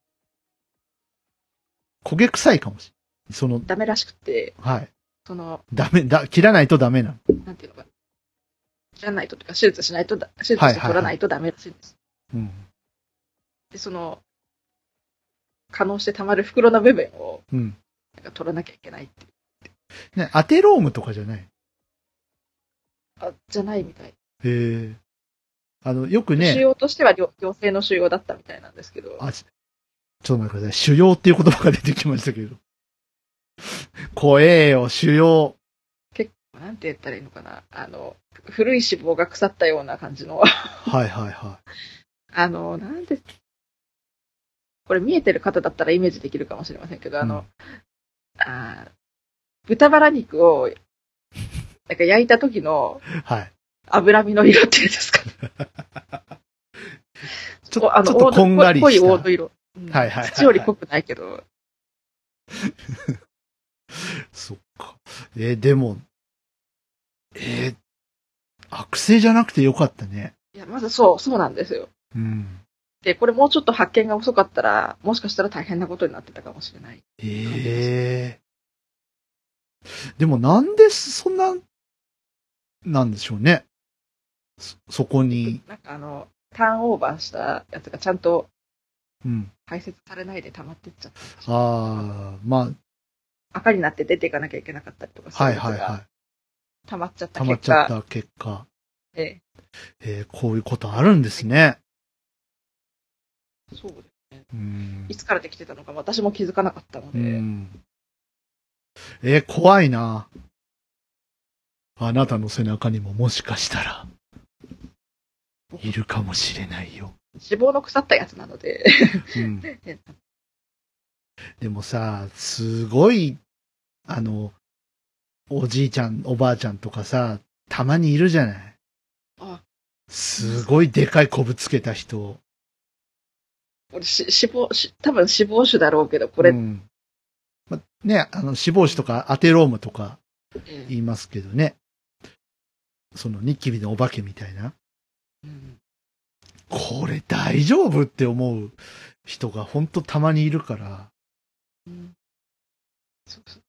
焦げ臭いかもしんない。ダメらしくて。はい。切らないとダメなの。なんていうのか。切らないとか、手術しないと、手術して取らないとダメらしいんです。はいはいはい、うん。で、可能してたまる袋の部分を、うん。なんか取らなきゃいけないって。ね、アテロームとかじゃない？あ、じゃないみたい。へえ。よくね。腫瘍としては良性の腫瘍だったみたいなんですけど。あ、ちょっと待ってください。腫瘍っていう言葉が出てきましたけど。怖えよ、腫瘍。結構、なんて言ったらいいのかな。古い脂肪が腐ったような感じの。はいはいはい。なんで、これ見えてる方だったらイメージできるかもしれませんけど、うん、豚バラ肉をなんか焼いた時の脂身の色っていうんですかね、はい、ちょっとこんがりした濃い黄土色、うん、はいはいはいはい、土より濃くないけどそっか。でも悪性じゃなくてよかったね。いや、まずそうなんですよ、うん。で、これもうちょっと発見が遅かったら、もしかしたら大変なことになってたかもしれない。でもなんでそんな、なんでしょうね。そこに。なんかターンオーバーしたやつがちゃんと、うん。排泄されないで溜まってっちゃった。ああ、まあ。赤になって出ていかなきゃいけなかったりとか、そういうやつが。はいはいはい。溜まっちゃった結果。こういうことあるんですね。そうですね、うん。いつからできてたのか私も気づかなかったので、うん、怖いな。あなたの背中にももしかしたらいるかもしれないよ、脂肪の腐ったやつなので、うん、でもさ、すごいおじいちゃんおばあちゃんとかさ、たまにいるじゃない。あ、すごいでかいこぶつけた人。多分死亡種だろうけど、これ。うん、まあ、ね、死亡種とかアテロームとか言いますけどね。そのニッキビのお化けみたいな。うん、これ大丈夫って思う人がほんとたまにいるから。うん、そうそう。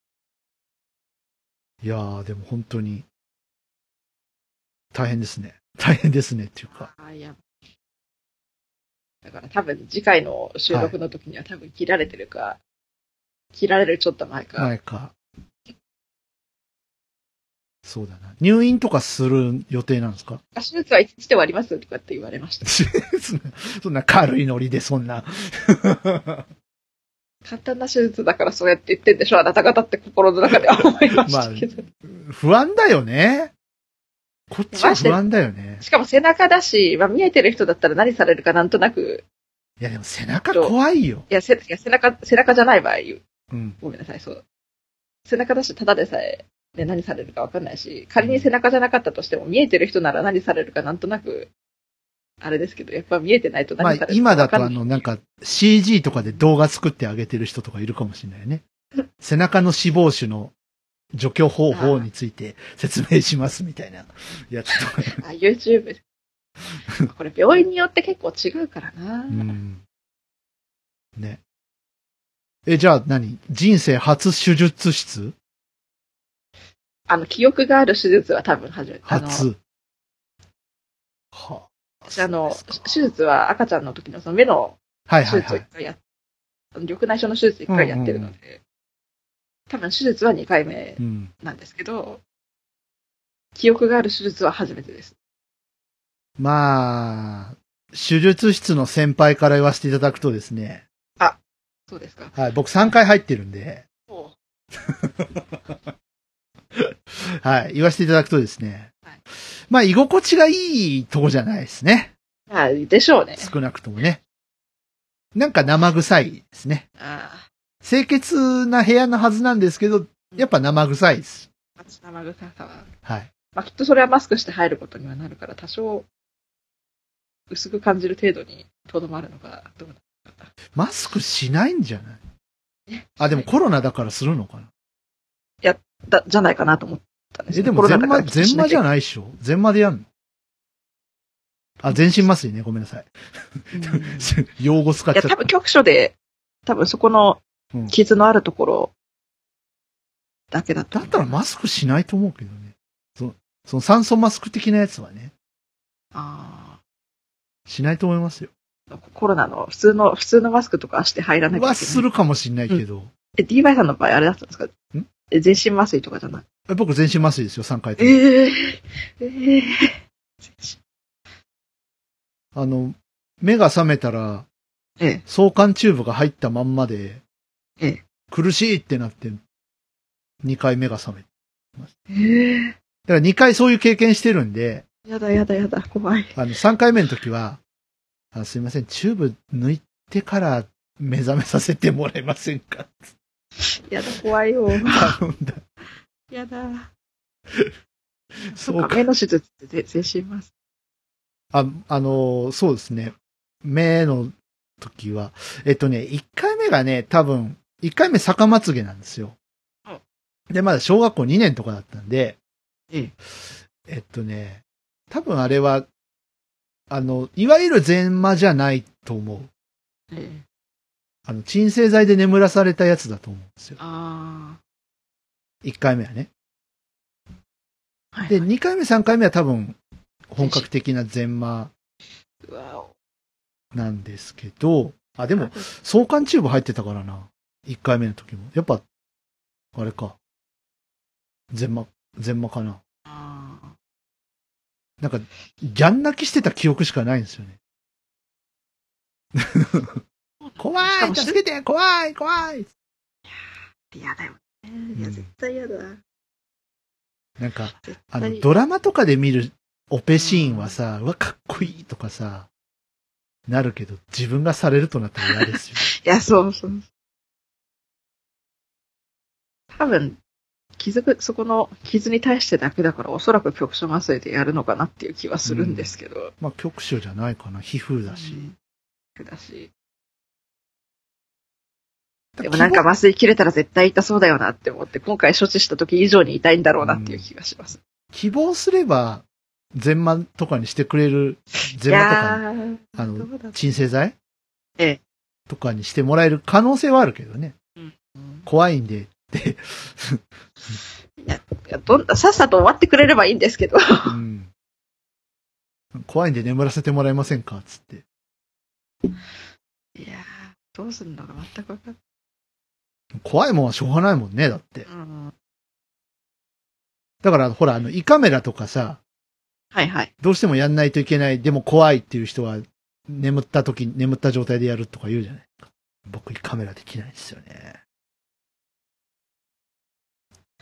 いやー、でも本当に、大変ですね。大変ですねっていうか。あ、いや。だから多分次回の収録の時には多分切られてるか、はい、切られるちょっと前か。前か。そうだな。入院とかする予定なんですか？手術は一日で終わりますとかって言われました。そんな軽いノリでそんな。簡単な手術だからそうやって言ってんでしょ、あなた方って心の中では思いましたけど。まあ、不安だよね。こっちは不安だよね。しかも背中だし、まあ、見えてる人だったら何されるかなんとなく。いやでも背中怖いよ。いや、背中じゃない場合、うん、ごめんなさい、そう。背中だし、ただでさえ、ね、何されるかわかんないし、仮に背中じゃなかったとしても、見えてる人なら何されるかなんとなく、あれですけど、やっぱ見えてないと何されるかわかんない。まあ今だとなんか CG とかで動画作ってあげてる人とかいるかもしれないね。背中の死亡種の除去方法について説明しますみたいなやつとか。あ、YouTube。これ病院によって結構違うからな。うん。ね。じゃあ何？人生初手術室？記憶がある手術は多分初めて。初。はあ。私手術は赤ちゃんの時のその目の手術を一回やっ、はいはいはい、緑内障の手術一回やってるので、うんうん、多分手術は2回目なんですけど、うん、記憶がある手術は初めてです。まあ、手術室の先輩から言わせていただくとですね。あ、そうですか。はい、僕3回入ってるんで。はい、言わせていただくとですね。はい、まあ、居心地がいいとこじゃないですね。あ、でしょうね。少なくともね。なんか生臭いですね。あ、清潔な部屋のはずなんですけど、やっぱ生臭いです。生臭さは。はい。まあ、きっとそれはマスクして入ることにはなるから、多少、薄く感じる程度にとどまるのか、どうなのか。マスクしないんじゃない？あ、でもコロナだからするのかな？いや、じゃないかなと思ったんですけど。でも全麻じゃないでしょ？全麻でやんの？あ、全身麻酔ね。ごめんなさい。用語使っちゃった。いや、多分局所で、多分そこの、うん、傷のあるところだけだと。だったらマスクしないと思うけどね。その酸素マスク的なやつはね。ああ。しないと思いますよ。コロナの普通のマスクとかして入らないといけない。はするかもしれないけど。うん、DY さんの場合あれだったんですか？全身麻酔とかじゃない？僕全身麻酔ですよ、3回とも。目が覚めたら、挿管チューブが入ったまんまで、苦しいってなって、2回目が覚めました。だから2回そういう経験してるんで。やだやだやだ、怖い。3回目の時は、すいません、チューブ抜いてから目覚めさせてもらえませんか？やだ、怖いよ。頼んだ。やだ。そうか、目の手術って全身麻酔。そうですね。目の時は、1回目がね、多分、1回目逆まつげなんですよ。で、まだ小学校2年とかだったんで、多分あれは、いわゆる全麻じゃないと思う。鎮静剤で眠らされたやつだと思うんですよ。ああ。1回目はね。はいはい、で、2回目、3回目は多分、本格的な全麻。うわお。なんですけど、あ、でも、挿管チューブ入ってたからな。1回目の時も。やっぱ、あれか。全麻かな。あ、なんか、ギャン泣きしてた記憶しかないんですよね。怖い、助けて、怖い、怖い。いや、嫌だよね。いや、絶対嫌だ。なんか、ドラマとかで見るオペシーンはさ、うわ、かっこいいとかさ、なるけど、自分がされるとなったら嫌ですよ。いや、そうそう。多分、傷がそこの傷に対してだけだから、おそらく局所麻酔でやるのかなっていう気はするんですけど、うん、まあ局所じゃないかな、皮膚だし、うん、だし、でもなんか麻酔切れたら絶対痛そうだよなって思って、今回処置した時以上に痛いんだろうなっていう気がします、うん、希望すれば全麻とかにしてくれる、全麻とかあの鎮静剤、ええ、とかにしてもらえる可能性はあるけどね、うん、怖いんでっていや、さっさと終わってくれればいいんですけど、うん、怖いんで眠らせてもらえませんかつって、いやどうするのか全く分かんない、怖いもんはしょうがないもんね、だって、うん、だからほら、あの胃カメラとかさ、はいはい、どうしてもやんないといけない、でも怖いっていう人は眠った状態でやるとか言うじゃないですか。僕胃カメラできないですよね。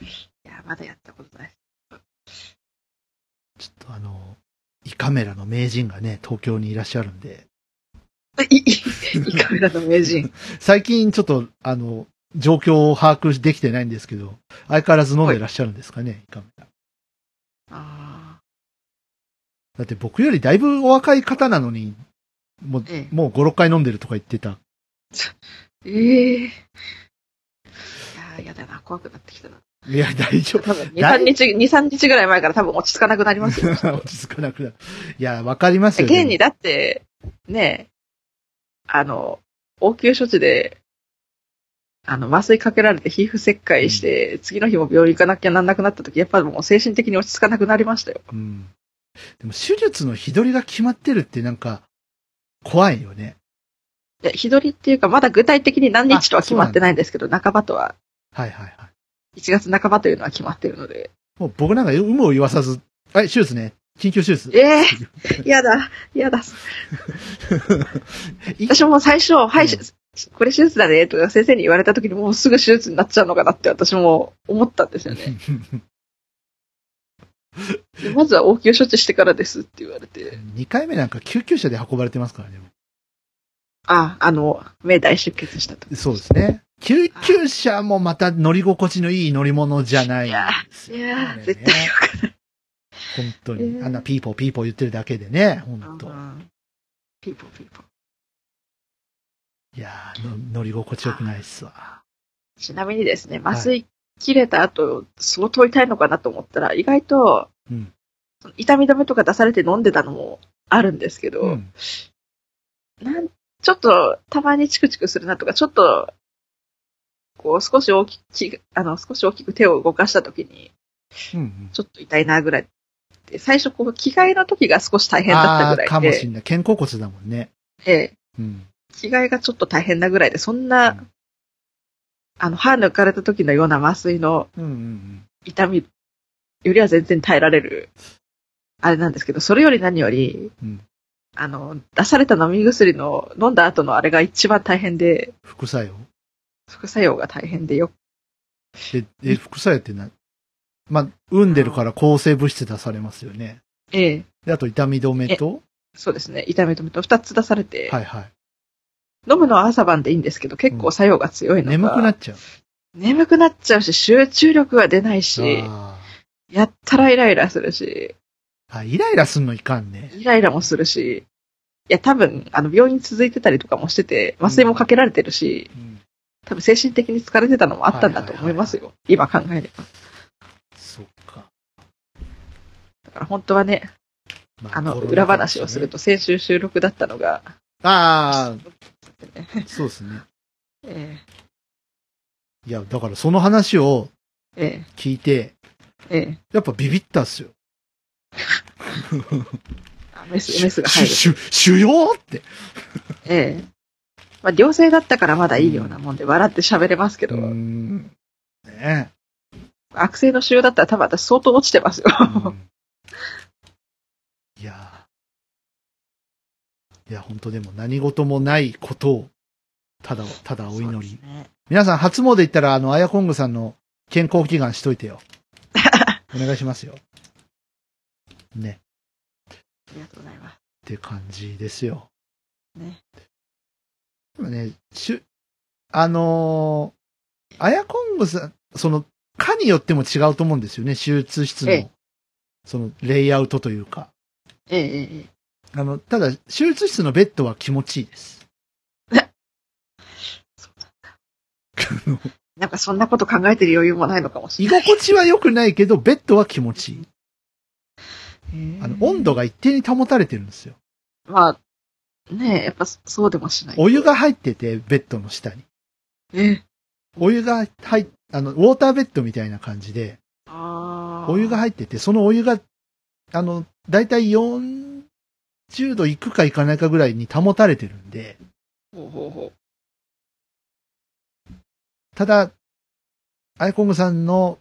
いや、まだやったことない。ちょっと胃カメラの名人がね、東京にいらっしゃるんで、胃カメラの名人最近ちょっと状況を把握できてないんですけど、相変わらず飲んでいらっしゃるんですかね、胃カメラ。あー、だって僕よりだいぶお若い方なのにもう5、6回飲んでるとか言ってた。いや、やだな、怖くなってきたな。いや、大丈夫。多分2、3日ぐらい前から多分落ち着かなくなりますよ。落ち着かなくなる。いや、わかりますよ。現にだって、ねえ、応急処置で、麻酔かけられて皮膚切開して、うん、次の日も病院行かなきゃなんなくなった時、やっぱもう精神的に落ち着かなくなりましたよ。うん。でも手術の日取りが決まってるってなんか、怖いよね。いや、日取りっていうか、まだ具体的に何日とは決まってないんですけど、半ばとは。はいはいはい。1月半ばというのは決まってるので。もう僕なんか有無を言わさず、はい、手術ね。緊急手術。ええー、やだ、やだ。私も最初、はい、これ手術だね、とか先生に言われた時にもうすぐ手術になっちゃうのかなって私も思ったんですよね。まずは応急処置してからですって言われて。2回目なんか救急車で運ばれてますからね。あ、目大出血したと。そうですね。救急車もまた乗り心地のいい乗り物じゃないですよね。いや、絶対よくない。本当に、あんなピーポーピーポー言ってるだけでね、本当。ピーポーピーポー。いやー、乗り心地よくないっすわ。ちなみにですね、麻酔切れた後、相当痛いのかなと思ったら、意外と、うん、痛み止めとか出されて飲んでたのもあるんですけど、うん、ちょっとたまにチクチクするなとか、ちょっとこう少し大きく手を動かしたときに、うんうん、ちょっと痛いなぐらいで、最初こう着替えの時が少し大変だったぐらいで、あ、かもしれない。肩甲骨だもんね。うん、着替えがちょっと大変なぐらいで、そんな、うん、歯抜かれた時のような麻酔の痛みよりは全然耐えられるあれなんですけど、それより何より、うん出された飲み薬の飲んだ後のあれが一番大変で、副作用が大変でよ。副作用って何？まあ、産んでるから抗生物質出されますよね。ええ。で、あと痛み止めと、そうですね、痛み止めと2つ出されて、はいはい。飲むのは朝晩でいいんですけど、結構作用が強いのが、うん、眠くなっちゃうし、集中力が出ないし、やったらイライラするし。あ、イライラすんのいかんね。イライラもするし、いや多分病院続いてたりとかもしてて、麻酔もかけられてるし、うん、多分精神的に疲れてたのもあったんだと思いますよ。はいはいはい、今考えれば。そっか。だから本当はね、まあ、裏話をすると、先週収録だったのが、ああ、そうですね。いやだからその話を聞いて、やっぱビビったっすよ。メスが入る。腫瘍って。ええ。まあ、良性だったからまだいいようなもんで、笑って喋れますけど。ねえ。悪性の腫瘍だったら多分私相当落ちてますよ。いや。いや、本当でも何事もないことを、ただお祈り。ね、皆さん、初詣行ったら、アヤコングさんの健康祈願しといてよ。お願いしますよ。ね。ありがとうございます。って感じですよ。ね。でもね、あやこんぐさん、科によっても違うと思うんですよね、手術室の、そのレイアウトというか。ただ、手術室のベッドは気持ちいいです。そうなんだ。なんかそんなこと考えてる余裕もないのかもしれない。居心地は良くないけど、ベッドは気持ちいい。温度が一定に保たれてるんですよ。まあ、ねえ、やっぱそうでもしない。お湯が入ってて、ベッドの下に。お湯が入っ、ウォーターベッドみたいな感じで、お湯が入ってて、そのお湯が、だいたい40度いくかいかないかぐらいに保たれてるんで、ただ、アイコングさんの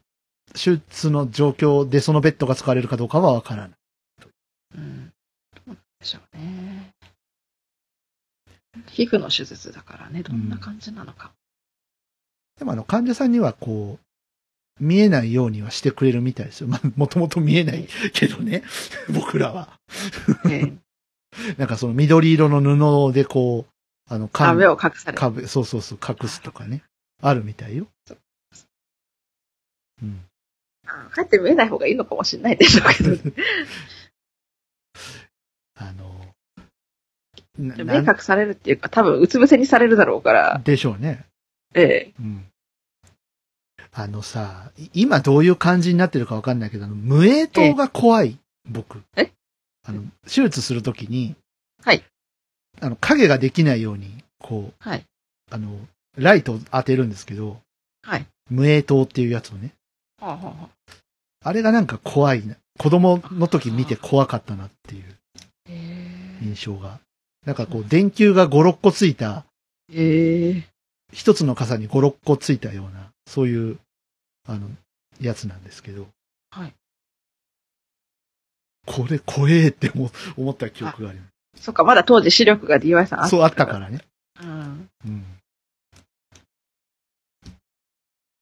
手術の状況でそのベッドが使われるかどうかはわからない。どうでしょうね。皮膚の手術だからね、どんな感じなのか。でも患者さんにはこう、見えないようにはしてくれるみたいですよ。まあ、もともと見えないけどね、僕らは。なんかその緑色の布でこう、壁を隠される。そうそうそう、隠すとかね。あるみたいよ。かえって見えない方がいいのかもしれないでしょうけどね。目隠されるっていうか、多分うつ伏せにされるだろうから。でしょうね。今どういう感じになってるかわかんないけど、無影灯が怖い、僕。手術するときに、影ができないように、こう、ライトを当てるんですけど、無影灯っていうやつをね。あれがなんか怖いな。子供の時見て怖かったなっていう印象が。なんかこう、電球が5、6個ついた。一つの傘に5、6個ついたような、そういう、やつなんですけど。これ、怖えって思った記憶があります。そっか、まだ当時視力が DY さんあったから。そう、あったからね。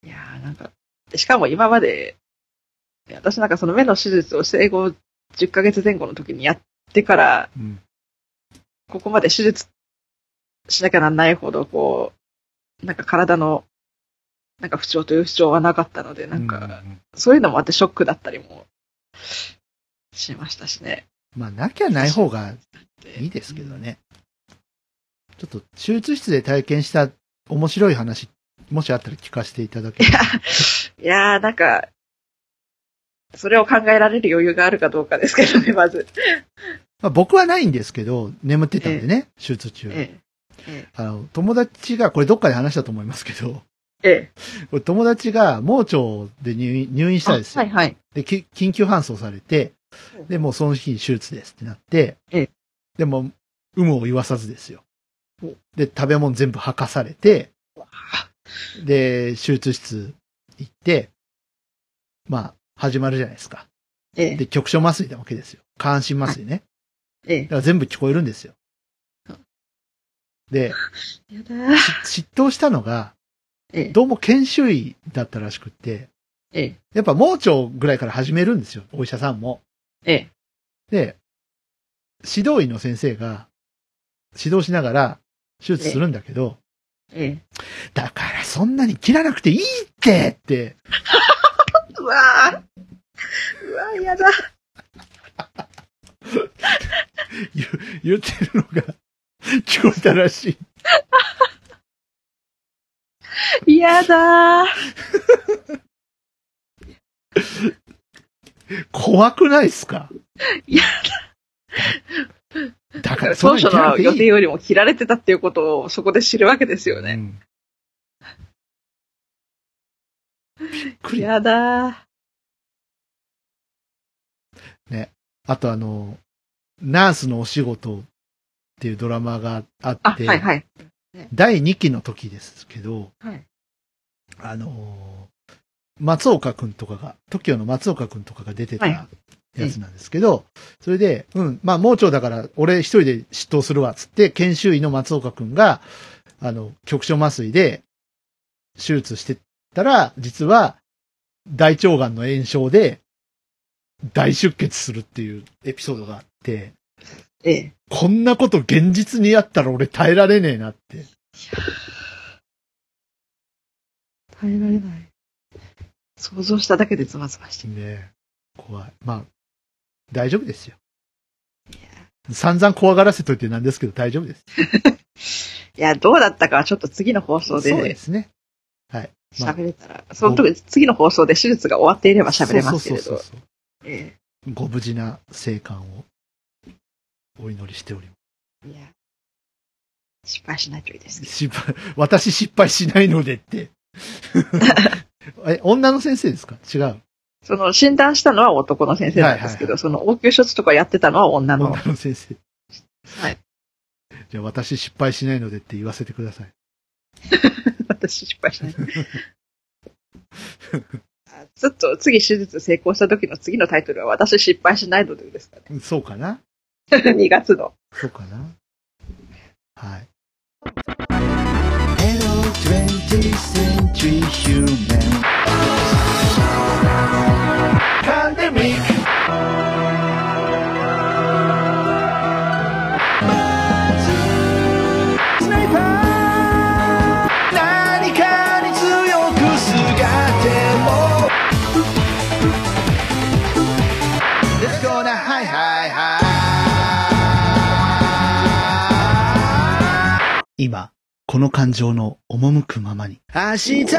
いやー、なんか、しかも今まで、私なんかその目の手術を生後10ヶ月前後の時にやってから、ここまで手術しなきゃなんないほど、こう、なんか体の、なんか不調という不調はなかったので、なんか、そういうのもあってショックだったりもしましたしね。まあ、なきゃない方がいいですけどね。ちょっと、手術室で体験した面白い話、もしあったら聞かせていただければ。いやー、なんか、それを考えられる余裕があるかどうかですけどね、まず。僕はないんですけど、眠ってたんでね、手術中。友達が、これどっかで話したと思いますけど、友達が盲腸で入院したんですよ。で、緊急搬送されて、で、もうその日に手術ですってなって、でも、有無を言わさずですよ。で、食べ物全部吐かされて、で、手術室行って、まあ、始まるじゃないですか。で、局所麻酔なわけですよ。下半身麻酔ね。だから全部聞こえるんですよ。で、嫉妬したのが、どうも研修医だったらしくって、やっぱ盲腸ぐらいから始めるんですよ、お医者さんも。で、指導医の先生が指導しながら手術するんだけど、だからそんなに切らなくていいって。うわぁ、やだ。言ってるのが、聞こえたらしい。嫌だー。怖くないっすか？嫌だ。だから当初の予定よりも切られてたっていうことをそこで知るわけですよね。嫌だー。ね。あとナースのお仕事っていうドラマがあって、第2期の時ですけど、松岡くんとかが、TOKIO の松岡くんとかが出てたやつなんですけど、それで、まあ、盲腸だから俺一人で執刀するわ、つって、研修医の松岡くんが、局所麻酔で手術してたら、実は大腸がんの炎症で大出血するっていうエピソードがあって、こんなこと現実にやったら俺耐えられねえなって。耐えられない。想像しただけでゾワゾワしてる。ね、怖い。まあ、大丈夫ですよ。散々怖がらせといてなんですけど、大丈夫です。いや、どうだったかはちょっと次の放送で。そうですね。はい。喋れたら、まあ、その時、次の放送で手術が終わっていれば喋れますけれど。そうそうそうそう、ご無事な生還をお祈りしております。いや、失敗しないといいですね。私失敗しないのでって。女の先生ですか？違う。その診断したのは男の先生なんですけど、はいはいはい、その応急処置とかやってたのは女の先生。はい。じゃあ私失敗しないのでって言わせてください。私失敗しない。ちょっと次手術成功した時の次のタイトルは私失敗しないのでですかね。そうかな。2月の。そうかな。はい。Hello 20th century human.今、この感情の赴くままに。明日の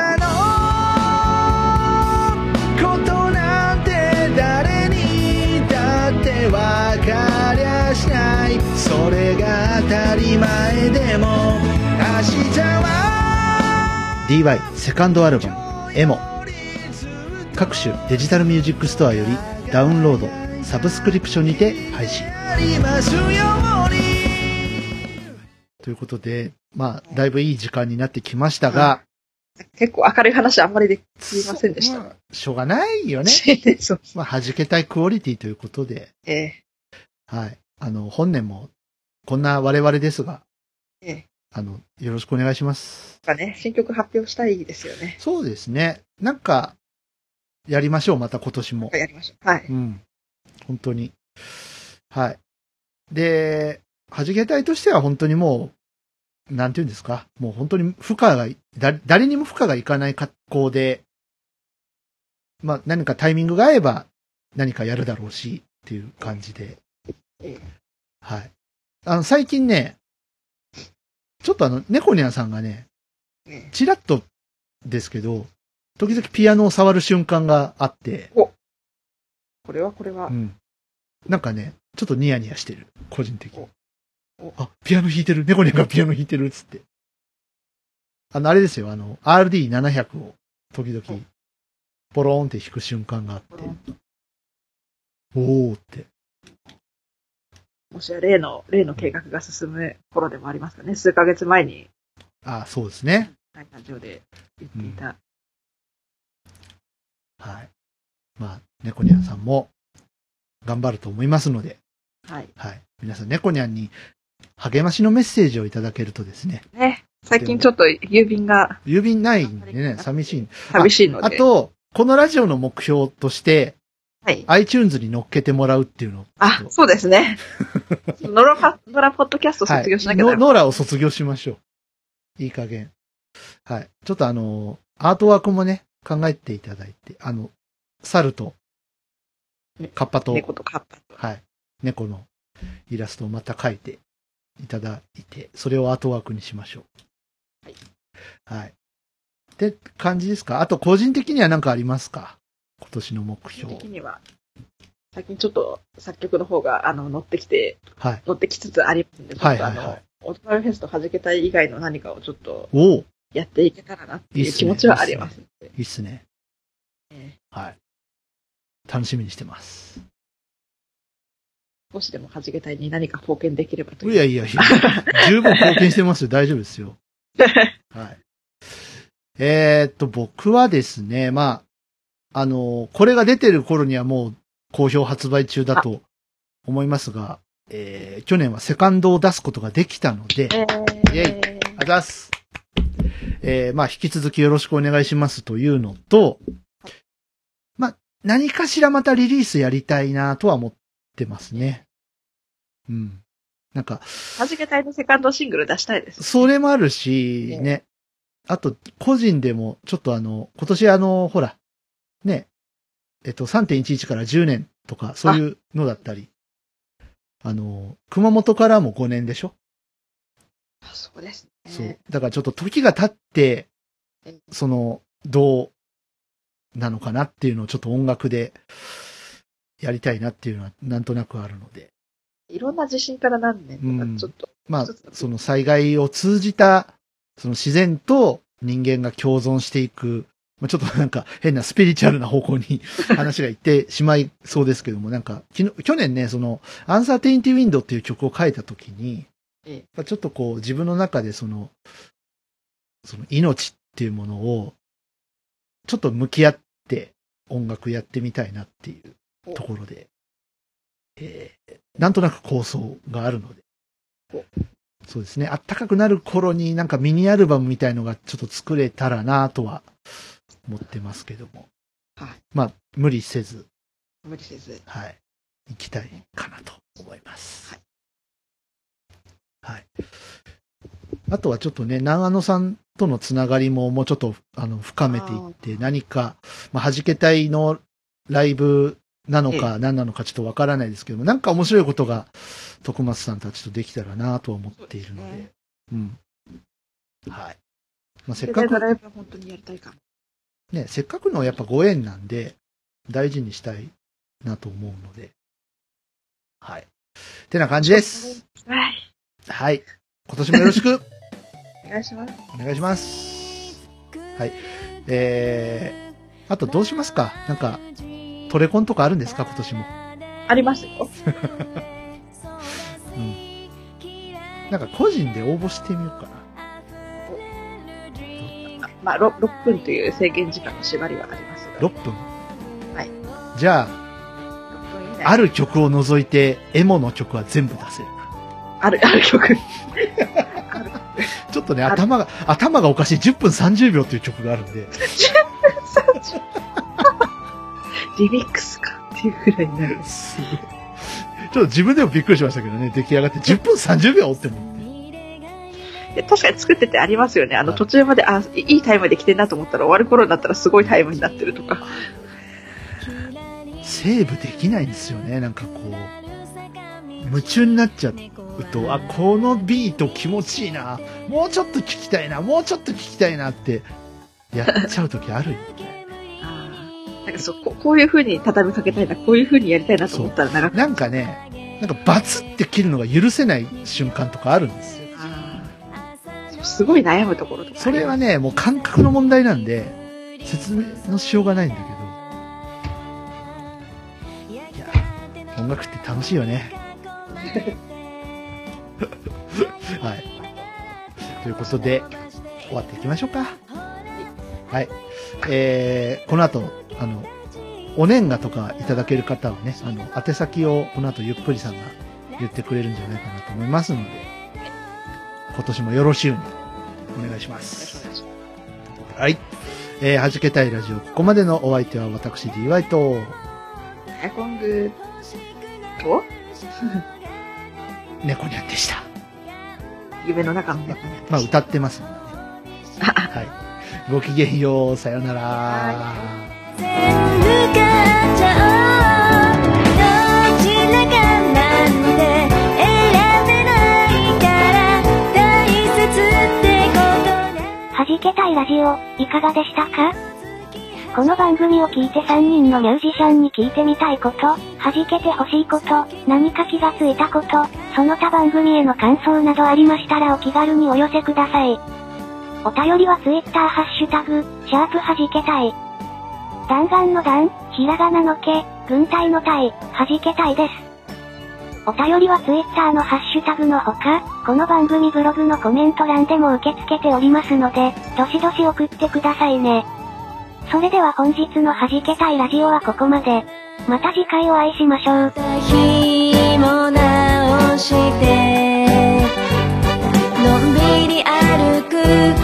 ことなんて誰にだってわかりゃしない。それが当たり前でも明日は DY セカンドアルバム「E-M-O」各種デジタルミュージックストアよりダウンロード、サブスクリプションにて配信。ということで、まあ、だいぶいい時間になってきましたが、はい、結構明るい話あんまりできませんでした。まあ、しょうがないよね。そうまあ、弾けたいクオリティということで、はい。本年も、こんな我々ですが、よろしくお願いします。なんかね、新曲発表したいですよね。そうですね。なんか、やりましょう、また今年も。やりましょう。はい。うん。本当に。はい。で、はじけ隊としては本当にもう、なんていうんですか、もう本当に誰にも負荷がいかない格好で、まあ何かタイミングが合えば何かやるだろうし、っていう感じで。はい。最近ね、ちょっと猫ニャンさんがね、チラッとですけど、時々ピアノを触る瞬間があって、これは。うん。なんかね、ちょっとニヤニヤしてる、個人的に。あ、ピアノ弾いてる。猫にゃんがピアノ弾いてるっつって。あれですよ。RD700 を時々、ポローンって弾く瞬間があって。おーって。もしや例の計画が進む頃でもありますかね。数ヶ月前に。あ、そうですね。会談上で言っていた。うん、はい。まあ、猫にゃんさんも頑張ると思いますので。はい。はい。皆さん、猫にゃんに、励ましのメッセージをいただけるとですね。ね、最近ちょっと郵便ないんでね、寂しいので。あとこのラジオの目標として、はい、iTunes に乗っけてもらうっていうの。あ、そうですね。ノラポッドキャスト卒業しなきゃ。ノラを卒業しましょう。いい加減。はい。ちょっとアートワークもね考えていただいて、猿とカッパと、猫とカッパと、はい、猫のイラストをまた描いていただいて、それをアートワークにしましょう。はい。はい。って感じですか？あと、個人的には何かありますか？今年の目標。個人的には、最近ちょっと作曲の方が、乗ってきて、はい、乗ってきつつありますので、はいはいはい。オトナルフェスト弾けたい以外の何かをちょっと、やっていけたらなっていう気持ちはあります。いいっすね。はい。楽しみにしてます。少しでもはじけ隊に何か貢献できればという。いや、十分貢献してますよ。大丈夫ですよ。はい。僕はですね、まあ、これが出てる頃にはもう好評発売中だと思いますが、去年はセカンドを出すことができたので、イェイ、あざっす。まあ、引き続きよろしくお願いしますというのと、まあ、何かしらまたリリースやりたいなとは思ってますね。うん。なんか。はじけ隊のセカンドシングル出したいです。それもあるしね。あと個人でもちょっと今年ほらね、3.11 から10年とか、そういうのだったり、熊本からも5年でしょ？そうですね。そう。だからちょっと時が経って、その、どうなのかなっていうのをちょっと音楽でやりたいなっていうのはなんとなくあるので。いろんな地震から何年とかちょっと。まあ、その災害を通じた、その自然と人間が共存していく、まあ、ちょっとなんか変なスピリチュアルな方向に話がいってしまいそうですけども、なんか去年ね、その、アンサーテインティウィンドっていう曲を書いたときに、ちょっとこう自分の中でその命っていうものをちょっと向き合って音楽やってみたいなっていうところで、なんとなく構想があるので、そうですね、あったかくなる頃になんかミニアルバムみたいのがちょっと作れたらなとは思ってますけども、はい、まあ無理せず、はい、行きたいかなと思います。はいはい。あとはちょっとね、長野さんとのつながりももうちょっと深めていって、何か、まあ、はじけたいのライブなのか何なのかちょっとわからないですけども、なんか面白いことが徳松さんたちとできたらなとは思っているので、うん。はい。まあ、せっかくライブは本当にやりたいかも。ね、せっかくのやっぱご縁なんで、大事にしたいなと思うので、はい。ってな感じです。はい。はい。今年もよろしく。お願いします。お願いします。はい。あとどうしますか？なんか、トレコンとかあるんですか？今年も。ありますよ。うん。なんか個人で応募してみようかな。まあ、6分という制限時間の縛りはありますが。6分？はい。じゃあ、6分以内。ある曲を除いて、エモの曲は全部出せる。ある曲。ちょっとね、頭がおかしい。10分30秒という曲があるんで。10分30秒。リミックスかっていうくらいになる。すごい。ちょっと自分でもびっくりしましたけどね、出来上がって10分30秒って思って。確かに作っててありますよね。途中まで、いいタイムで来てんなと思ったら終わる頃になったらすごいタイムになってるとか。セーブできないんですよね、なんかこう。夢中になっちゃって。このビート気持ちいいな、もうちょっと聴きたいな、もうちょっと聴きたいなってやっちゃう時あるよね。なんかこういう風に畳みかけたいな、こういう風にやりたいなと思ったら長くなんかね、なんかバツって切るのが許せない瞬間とかあるんですよ。すごい悩むところとか。それはね、もう感覚の問題なんで説明のしようがないんだけど、いや、音楽って楽しいよね。はい。ということで、終わっていきましょうか。はい。この後、お年賀とかいただける方はね、宛先をこの後ゆっくりさんが言ってくれるんじゃないかなと思いますので、今年もよろしゅうにお願いします。はい。はじけたいラジオ、ここまでのお相手は私、DY と、エコングと、猫ニャンでした。夢の中の猫ニャンでした。まあ歌ってますもんね。はい。ごきげんよう。さよなら。はじけたいラジオいかがでしたか？この番組を聞いて3人のミュージシャンに聞いてみたいこと、はじけてほしいこと、何か気がついたこと、その他番組への感想などありましたらお気軽にお寄せください。お便りは Twitter ハッシュタグ、#はじけたい。弾丸の弾、ひらがなのけ、軍隊の隊、はじけたいです。お便りは Twitter のハッシュタグのほか、この番組ブログのコメント欄でも受け付けておりますので、どしどし送ってくださいね。それでは本日のはじけたいラジオはここまで。また次回お会いしましょう。紐直してのんびり歩く